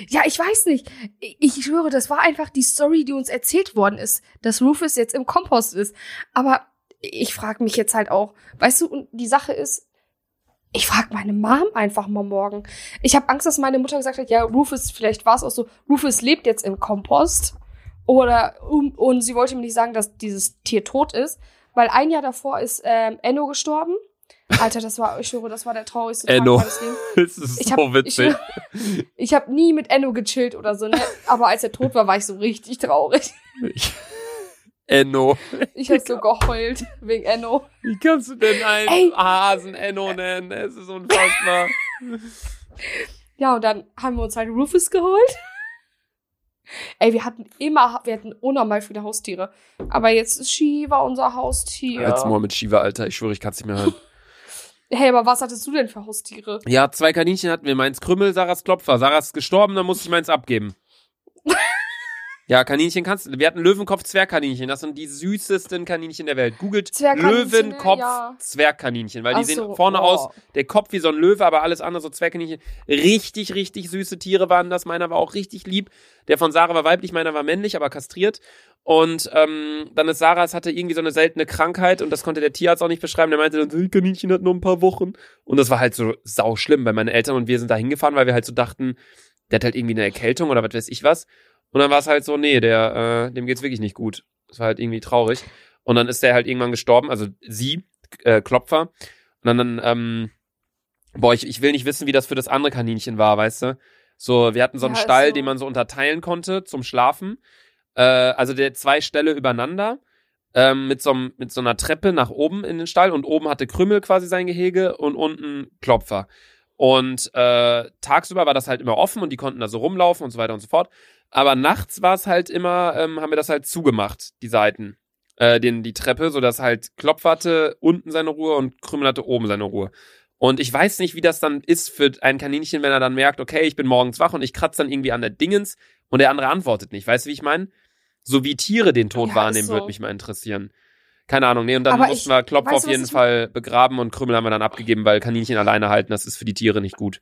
Ja, ich weiß nicht. Ich schwöre, das war einfach die Story, die uns erzählt worden ist, dass Rufus jetzt im Kompost ist. Aber ich frage mich jetzt halt auch, weißt du, und die Sache ist, ich frage meine Mom einfach mal morgen. Ich habe Angst, dass meine Mutter gesagt hat, ja, Rufus, vielleicht war es auch so, Rufus lebt jetzt im Kompost. Und sie wollte mir nicht sagen, dass dieses Tier tot ist, weil ein Jahr davor ist Enno gestorben. Alter, ich schwöre, das war der traurigste Tag meines Lebens. Das ist so witzig. Ich habe nie mit Enno gechillt oder so, ne? Aber als er tot war, war ich so richtig traurig. Enno. Ich hab so geheult wegen Enno. Wie kannst du denn einen Hasen Enno nennen? Es ist unfassbar. Ja, und dann haben wir uns halt Rufus geholt. Ey, wir hatten unnormal viele Haustiere. Aber jetzt ist Shiva unser Haustier. Jetzt mal mit Shiva, Alter. Ich schwöre, ich kann es nicht mehr hören. Hey, aber was hattest du denn für Haustiere? Ja, 2 Kaninchen hatten wir. Meins Krümmel, Sarahs Klopfer. Sarah ist gestorben, dann musste ich meins abgeben. Ja, Kaninchen kannst du. Wir hatten Löwenkopf-Zwergkaninchen. Das sind die süßesten Kaninchen der Welt. Googelt Löwenkopf-Zwergkaninchen, weil die sehen vorne aus, der Kopf wie so ein Löwe, aber alles andere so Zwergkaninchen. Richtig, richtig süße Tiere waren das. Meiner war auch richtig lieb. Der von Sarah war weiblich, meiner war männlich, aber kastriert. Und dann ist Sarahs hatte irgendwie so eine seltene Krankheit und das konnte der Tierarzt auch nicht beschreiben. Der meinte, das Kaninchen hat nur ein paar Wochen. Und das war halt so sau schlimm, weil meine Eltern und wir sind da hingefahren, weil wir halt so dachten, der hat halt irgendwie eine Erkältung oder was weiß ich was. Und dann war es halt so, nee, dem geht's wirklich nicht gut. Das war halt irgendwie traurig. Und dann ist der halt irgendwann gestorben, also sie, Klopfer. Und dann, ich will nicht wissen, wie das für das andere Kaninchen war, weißt du? So, wir hatten so einen Stall, den man so unterteilen konnte zum Schlafen. Also 2 Ställe übereinander, mit so einer Treppe nach oben in den Stall. Und oben hatte Krümmel quasi sein Gehege und unten Klopfer. Und tagsüber war das halt immer offen und die konnten da so rumlaufen und so weiter und so fort. Aber nachts war es halt immer, haben wir das halt zugemacht, die Seiten, die Treppe, sodass halt Klopf hatte unten seine Ruhe und Krümmel hatte oben seine Ruhe. Und ich weiß nicht, wie das dann ist für ein Kaninchen, wenn er dann merkt, okay, ich bin morgens wach und ich kratze dann irgendwie an der Dingens und der andere antwortet nicht. Weißt du, wie ich meine? So wie Tiere den Tod wahrnehmen, würde mich mal interessieren. Keine Ahnung, nee, und dann mussten wir Klopf auf jeden Fall begraben und Krümmel haben wir dann abgegeben, weil Kaninchen alleine halten, das ist für die Tiere nicht gut.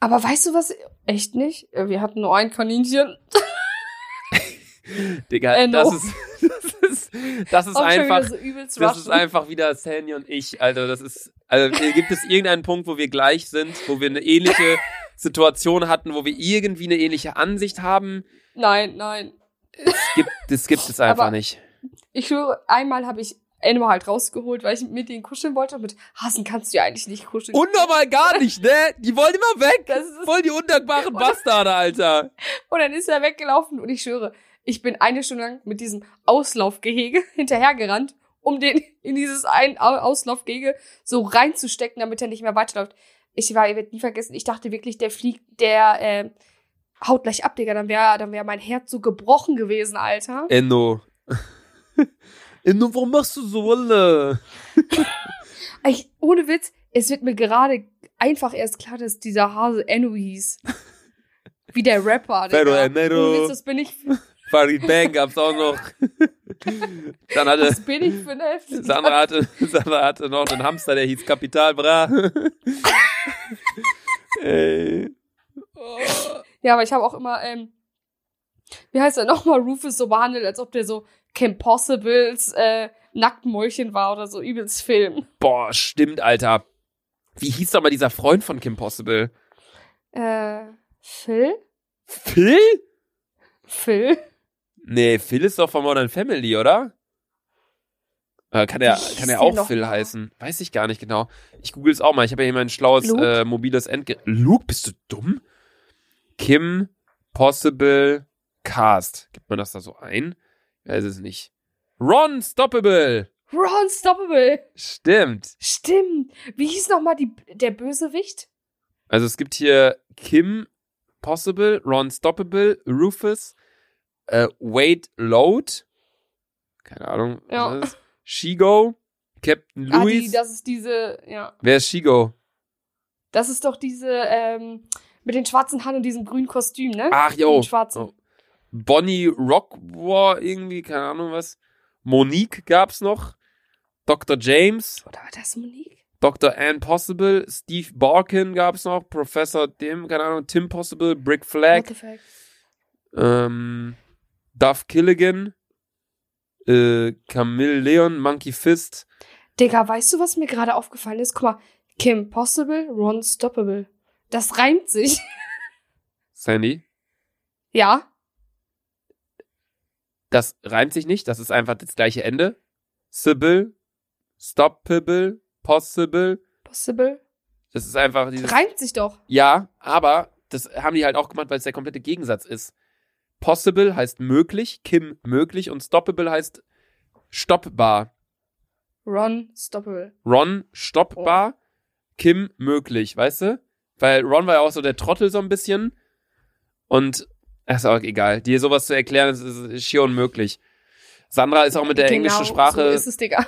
Aber weißt du was? Echt nicht? Wir hatten nur ein Kaninchen. Digga, das ist einfach wieder Sandy und ich, Alter, gibt es irgendeinen Punkt, wo wir gleich sind, wo wir eine ähnliche Situation hatten, wo wir irgendwie eine ähnliche Ansicht haben? Nein. Das gibt es einfach nicht. Ich schwöre, einmal habe ich Enno halt rausgeholt, weil ich mit denen kuscheln wollte. Mit Hasen kannst du ja eigentlich nicht kuscheln. Unnormal gar nicht, ne? Die wollen immer weg. Das ist voll die undankbaren Bastarde, Alter. Und dann ist er weggelaufen und ich schwöre, ich bin eine Stunde lang mit diesem Auslaufgehege hinterhergerannt, um den in dieses einen Auslaufgehege so reinzustecken, damit er nicht mehr weiterläuft. Ich werde nie vergessen, ich dachte wirklich, der haut gleich ab, Digga, dann wäre mein Herz so gebrochen gewesen, Alter. Enno. Enno, warum machst du so, Wolle? Ohne Witz, es wird mir gerade einfach erst klar, dass dieser Hase Enno hieß. Wie der Rapper, Digga. Ohne Witz, das bin ich. Farid Bang gab's auch noch. Dann hatte, was bin ich für ein Heftig? Sandra hatte noch einen Hamster, der hieß Kapital Bra. Ey. Oh. Ja, aber ich habe auch immer, wie heißt er nochmal, Rufus so behandelt, als ob der so Kim Possibles Nacktmäulchen war oder so, übelst Film. Boah, stimmt, Alter. Wie hieß doch mal dieser Freund von Kim Possible? Phil? Phil? Phil? Nee, Phil ist doch von Modern Family, oder? Kann er auch Phil heißen? Weiß ich gar nicht genau. Ich google es auch mal. Ich habe ja hier mein schlaues mobiles Endgerät. Luke, bist du dumm? Kim Possible Cast. Gibt man das da so ein? Ich weiß es nicht. Ron Stoppable. Ron Stoppable. Stimmt. Wie hieß nochmal der Bösewicht? Also es gibt hier Kim Possible, Ron Stoppable, Rufus, Wade Load. Keine Ahnung. Ja. Was ist das? Shego, Captain Louis. Das ist diese, ja. Wer ist Shego? Das ist doch diese, mit den schwarzen Haaren und diesem grünen Kostüm, ne? Ach, jo. Bonnie Rockwar irgendwie, keine Ahnung was. Monique gab's noch. Dr. James. Oder war das Monique? Dr. Ann Possible. Steve Barkin gab's noch. Professor Tim, keine Ahnung. Tim Possible. Brick Flag. Duff Killigan. Camille Leon, Monkey Fist. Digga, weißt du, was mir gerade aufgefallen ist? Guck mal, Kim Possible, Ron Stoppable. Das reimt sich. Sandy? Ja? Das reimt sich nicht, das ist einfach das gleiche Ende. Sibyl, Stoppable, Possible. Das ist einfach dieses... Reimt sich doch. Ja, aber das haben die halt auch gemacht, weil es der komplette Gegensatz ist. Possible heißt möglich, Kim möglich und Stoppable heißt stoppbar. Ron Stoppable. Ron stoppbar, Kim möglich, weißt du? Weil Ron war ja auch so der Trottel so ein bisschen und ist auch egal. Dir sowas zu erklären, ist schier unmöglich. Sandra ist auch mit der englischen Sprache... So ist es, Digga.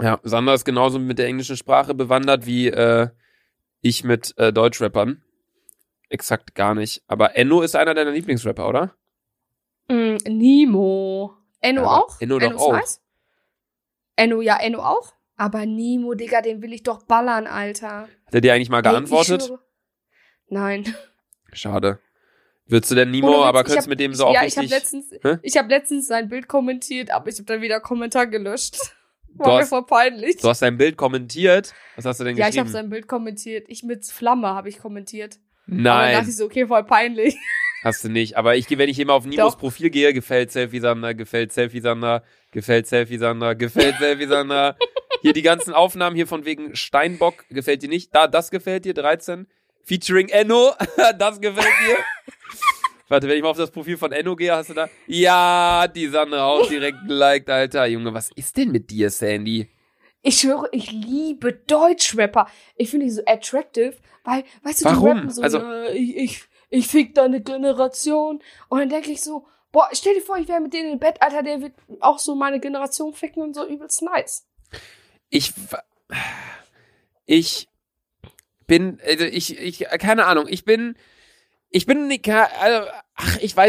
Ja, Sandra ist genauso mit der englischen Sprache bewandert wie ich mit Deutschrappern. Exakt gar nicht. Aber Enno ist einer deiner Lieblingsrapper, oder? Nemo. Enno aber auch? Enno doch auch. Nice. Enno auch. Aber Nemo, Digga, den will ich doch ballern, Alter. Hat er dir eigentlich mal geantwortet? Nein. Schade. Würdest du denn Nemo, aber könntest mit dem so auch richtig... Ja, ich hab letztens sein Bild kommentiert, aber ich hab dann wieder Kommentar gelöscht. War mir voll peinlich. Du hast sein Bild kommentiert? Was hast du denn geschrieben? Ja, ich hab sein Bild kommentiert. Ich mit Flamme habe ich kommentiert. Nein. Aber dann dachte ich so, okay, voll peinlich. Hast du nicht, aber wenn ich immer auf Nimos Profil gehe, gefällt Selfie-Sander, gefällt Selfie-Sander, gefällt Selfie-Sander, gefällt Selfie-Sander. Hier die ganzen Aufnahmen hier von wegen Steinbock, gefällt dir nicht. Das gefällt dir, 13. Featuring Enno, das gefällt dir. Warte, wenn ich mal auf das Profil von Enno gehe, hast du da... Ja, die Sandra auch direkt geliked, Alter. Junge, was ist denn mit dir, Sandy? Ich schwöre, ich liebe Deutschrapper. Ich finde die so attractive, weil, weißt du, warum? Die rappen so... Ich fick deine Generation. Und dann denke ich so, boah, stell dir vor, ich wäre mit denen im Bett, Alter, der wird auch so meine Generation ficken und so, übelst nice. Ich weiß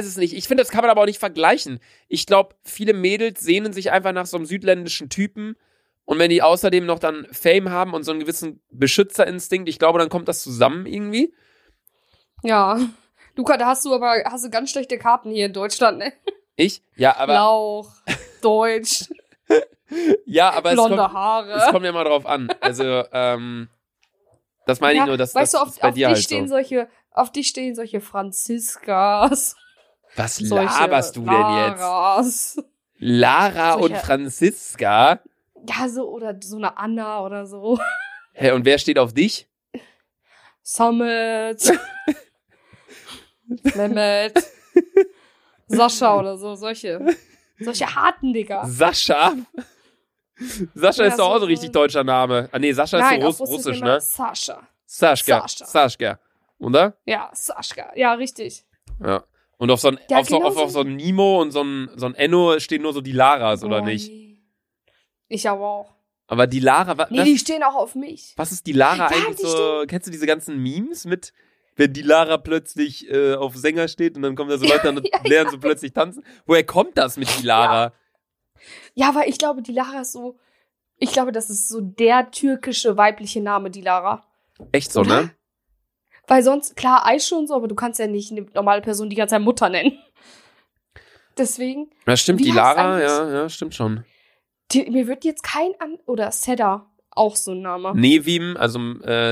es nicht. Ich finde, das kann man aber auch nicht vergleichen. Ich glaube, viele Mädels sehnen sich einfach nach so einem südländischen Typen. Und wenn die außerdem noch dann Fame haben und so einen gewissen Beschützerinstinkt, ich glaube, dann kommt das zusammen irgendwie. Ja, Luca, da hast du ganz schlechte Karten hier in Deutschland, ne? Ich? Ja, aber... Lauch, Deutsch, ja, aber blonde Haare. Es kommt ja mal drauf an. Also, das meine ich nur, dass das bei dir halt so. Auf dich stehen solche Franziskas. Was laberst du denn jetzt? Lara und Franziska? Ja, so, oder so eine Anna oder so. Hä, hey, und wer steht auf dich? Summit. Mehmet. Sascha oder so, solche harten, Digga. Sascha? Sascha ja, ist doch auch so ein richtig deutscher Name. Ah, nee, Sascha nein, ist so russisch, ne? Sascha. Sascha. Sascha. Oder? Ja, Sascha. Ja, richtig. Ja. Und auf so einen ja, so Nemo und so ein Enno stehen nur so die Laras, oder nicht? Nee. Ich aber auch. Aber die Lara... Nee, die stehen auch auf mich. Was ist die Lara ja, eigentlich die so... Stehen. Kennst du diese ganzen Memes mit... Wenn die Lara plötzlich auf Sänger steht und dann kommen da so Leute und lernen so plötzlich tanzen. Woher kommt das mit die Lara? Ja, aber ich glaube, die Lara ist so... Ich glaube, das ist so der türkische weibliche Name, die Lara. Echt so, oder? Ne? Weil sonst, klar, Aische und so, aber du kannst ja nicht eine normale Person die ganze Zeit Mutter nennen. Deswegen... Ja, stimmt, die Lara, ja, stimmt schon. Mir wird jetzt kein... Oder Seda... Auch so ein Name. Nevim, also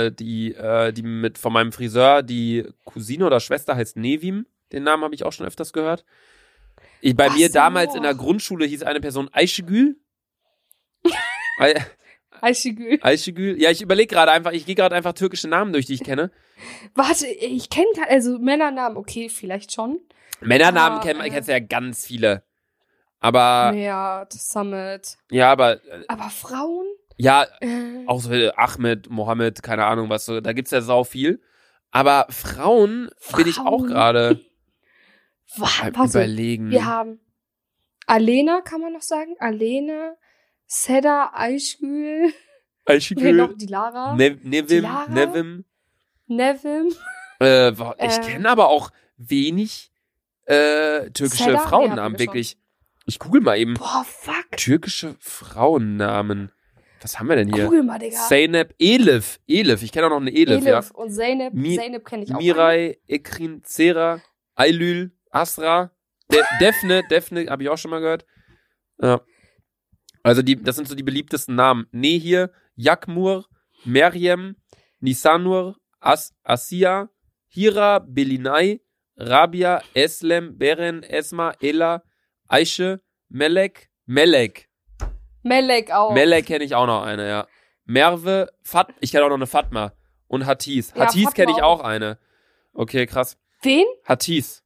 die mit von meinem Friseur, die Cousine oder Schwester heißt Nevim. Den Namen habe ich auch schon öfters gehört. Bei mir so. Damals in der Grundschule hieß eine Person Ayşegül. Ayşegül. Ayşegül. Ja, ich überlege gerade einfach, ich gehe gerade einfach türkische Namen durch, die ich kenne. Warte, ich kenne also Männernamen, okay, vielleicht schon. Männernamen kennst du ja ganz viele. Aber... Ja, Samet. Ja, aber... Aber Frauen? Ja, auch so Ahmed, Mohammed, keine Ahnung was, so, da gibt's ja sau viel. Aber Frauen. Bin ich auch gerade überlegen. Wir haben Alena, kann man noch sagen? Alena, Seda, Ayşegül. Ayşegül. Noch die Lara. Nevim. Ich kenne aber auch wenig türkische Seda? Frauennamen, wir wirklich. Ich google mal eben. Boah, fuck. Türkische Frauennamen. Was haben wir denn hier? Google mal, Digga. Zeynep, Elif. Ich kenne auch noch eine Elif, ja. Elif und Zeynep. Zeynep kenne ich auch. Miray, Ekrin, Zera, Aylül, Asra, Defne habe ich auch schon mal gehört. Ja. Also das sind so die beliebtesten Namen. Nehir, Yakmur, Meryem, Nisanur, Asiya, Hira, Belinay, Rabia, Eslem, Beren, Esma, Ela, Aische, Melek. Melek auch. Melek kenne ich auch noch eine, ja. Merve, ich kenne auch noch eine Fatma. Und Hatice. Ja, Hatice kenne ich auch eine. Okay, krass. Wen? Hatice.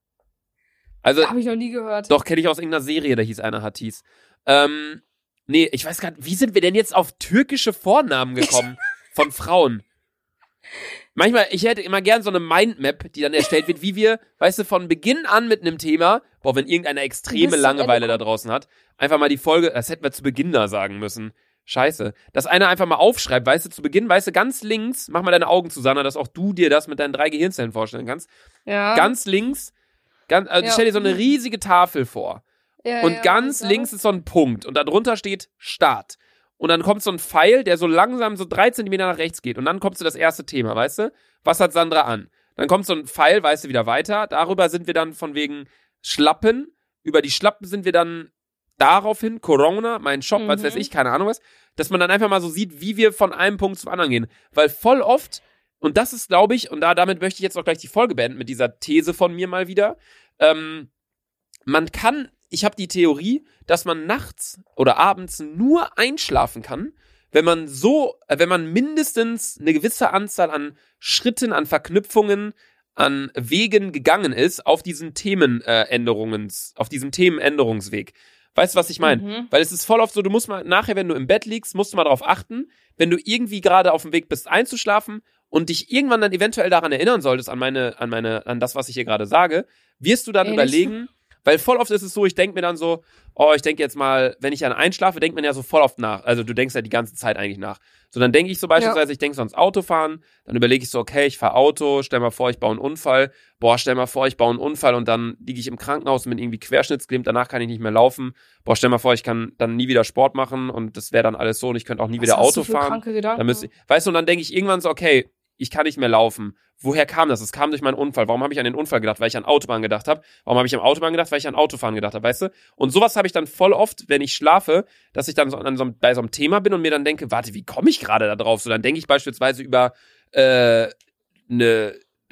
Also, habe ich noch nie gehört. Doch, kenne ich aus irgendeiner Serie, da hieß einer Hatice. Nee, ich weiß gar nicht, wie sind wir denn jetzt auf türkische Vornamen gekommen von Frauen? Manchmal, ich hätte immer gern so eine Mindmap, die dann erstellt wird, wie wir, weißt du, von Beginn an mit einem Thema, boah, wenn irgendeine extreme Langeweile da draußen hat, einfach mal die Folge, das hätten wir zu Beginn da sagen müssen. Scheiße. Dass einer einfach mal aufschreibt, weißt du, zu Beginn, weißt du, ganz links, mach mal deine Augen zu, Sanna, dass auch du dir das mit deinen 3 Gehirnzellen vorstellen kannst. Ja. Ganz links, also stell dir so eine riesige Tafel vor. Ja, und ganz links ist so ein Punkt und darunter steht Start. Und dann kommt so ein Pfeil, der so langsam so 3 Zentimeter nach rechts geht. Und dann kommt so das erste Thema, weißt du? Was hat Sandra an? Dann kommt so ein Pfeil, weißt du, wieder weiter. Darüber sind wir dann von wegen Schlappen. Über die Schlappen sind wir dann daraufhin, Corona, mein Shop, was weiß ich, keine Ahnung was. Dass man dann einfach mal so sieht, wie wir von einem Punkt zum anderen gehen. Weil voll oft, und das ist, glaube ich, und damit möchte ich jetzt auch gleich die Folge beenden mit dieser These von mir mal wieder. Ich habe die Theorie, dass man nachts oder abends nur einschlafen kann, wenn man mindestens eine gewisse Anzahl an Schritten, an Verknüpfungen, an Wegen gegangen ist auf diesen Themenänderungsweg. Weißt du, was ich meine? Mhm. Weil es ist voll oft so, du musst mal nachher, wenn du im Bett liegst, musst du mal darauf achten, wenn du irgendwie gerade auf dem Weg bist einzuschlafen und dich irgendwann dann eventuell daran erinnern solltest, an das, was ich hier gerade sage, wirst du dann überlegen. Weil voll oft ist es so, ich denke mir dann so, ich denke jetzt mal, wenn ich dann einschlafe, denkt man ja so voll oft nach. Also du denkst ja die ganze Zeit eigentlich nach. So, dann denke ich so beispielsweise, ich denke so ans Autofahren, dann überlege ich so, okay, ich fahre Auto, stell mal vor, ich baue einen Unfall. Boah, stell mal vor, ich baue einen Unfall und dann liege ich im Krankenhaus und bin irgendwie querschnittsgelähmt, danach kann ich nicht mehr laufen. Boah, stell mal vor, ich kann dann nie wieder Sport machen und das wäre dann alles so und ich könnte auch nie wieder Auto fahren. Dann weißt du, und dann denke ich irgendwann so, okay, ich kann nicht mehr laufen. Woher kam das? Es kam durch meinen Unfall. Warum habe ich an den Unfall gedacht? Weil ich an Autobahn gedacht habe. Warum habe ich an Autobahn gedacht? Weil ich an Autofahren gedacht habe, weißt du? Und sowas habe ich dann voll oft, wenn ich schlafe, dass ich dann bei so einem Thema bin und mir dann denke, warte, wie komme ich gerade da drauf? So, dann denke ich beispielsweise über eine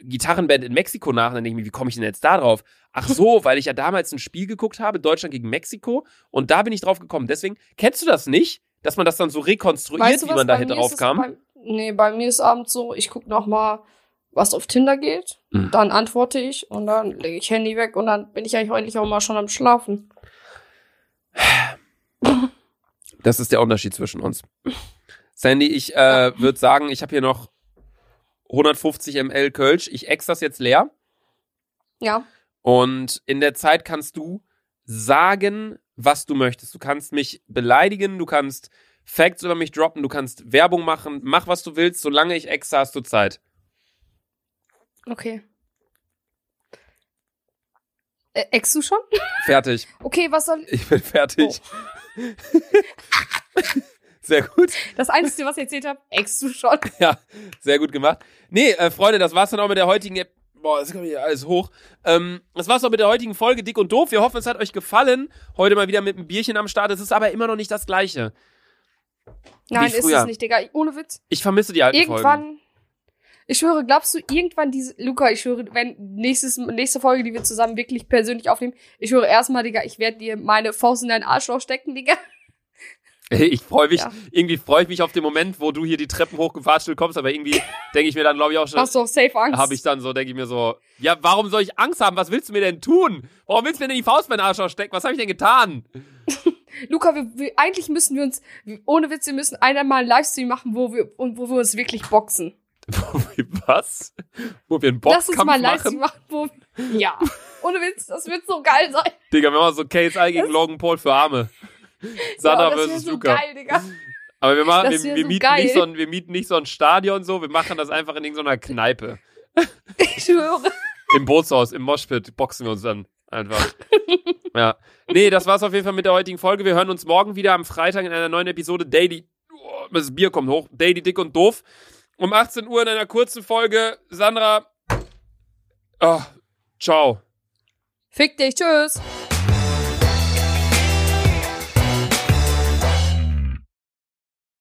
Gitarrenband in Mexiko nach und dann denke ich mir, wie komme ich denn jetzt da drauf? Ach so, weil ich ja damals ein Spiel geguckt habe, Deutschland gegen Mexiko und da bin ich drauf gekommen. Deswegen, kennst du das nicht? dass man das dann so rekonstruiert, weißt du, wie man da drauf kam? Bei mir ist abends so, ich gucke nochmal, was auf Tinder geht, dann antworte ich und dann lege ich Handy weg und dann bin ich eigentlich eigentlich auch mal schon am Schlafen. Das ist der Unterschied zwischen uns. Sandy, ich würde sagen, ich habe hier noch 150 ml Kölsch. Ich ex das jetzt leer. Ja. Und in der Zeit kannst du sagen, was du möchtest. Du kannst mich beleidigen, du kannst Facts über mich droppen, du kannst Werbung machen, mach was du willst, solange ich ex, hast du Zeit. Okay. Ex du schon? Fertig. Okay, was soll... Ich bin fertig. Oh. Sehr gut. Das Einzige, was ich erzählt habe, ex du schon. Ja, sehr gut gemacht. Nee, Freunde, das war's dann auch mit der heutigen Boah, das kommt hier alles hoch. Das war's auch mit der heutigen Folge Dick und Doof. Wir hoffen, es hat euch gefallen. Heute mal wieder mit einem Bierchen am Start. Es ist aber immer noch nicht das Gleiche. Nein, ist es nicht, Digga. Ohne Witz. Ich vermisse die alten Folgen. Ich schwöre, glaubst du, irgendwann diese... Luca, ich schwöre, wenn nächste Folge, die wir zusammen wirklich persönlich aufnehmen, ich schwöre erstmal, Digga, ich werde dir meine Faust in deinen Arschloch stecken, Digga. Hey, ich freue mich, irgendwie freue ich mich auf den Moment, wo du hier die Treppen hochgefahrtstück kommst, aber irgendwie denke ich mir dann, glaube ich, auch schon... Hast du auch safe Angst? Habe ich dann so, denke ich mir so, ja, warum soll ich Angst haben? Was willst du mir denn tun? Warum willst du mir denn die Faust in den Arschloch stecken? Was habe ich denn getan? Luca, eigentlich müssen wir uns, ohne Witz, wir müssen einmal einen Livestream machen, wo wir uns wirklich boxen. Was? Wo wir einen Boxkampf machen? Lass uns mal machen, ja. Ohne Witz, das wird so geil sein. Digga, wir machen so KSI gegen Logan Paul für Arme. Sandra versus Luca. Das wäre so geil, Digga. Aber wir mieten nicht so ein Stadion so, wir machen das einfach in irgendeiner Kneipe. Ich schwöre. Im Bootshaus, im Moshpit boxen wir uns dann einfach. Ja. Nee, das war's auf jeden Fall mit der heutigen Folge. Wir hören uns morgen wieder am Freitag in einer neuen Episode Daily. Oh, das Bier kommt hoch. Daily Dick und Doof. Um 18 Uhr in einer kurzen Folge. Sandra. Oh, ciao. Fick dich, tschüss.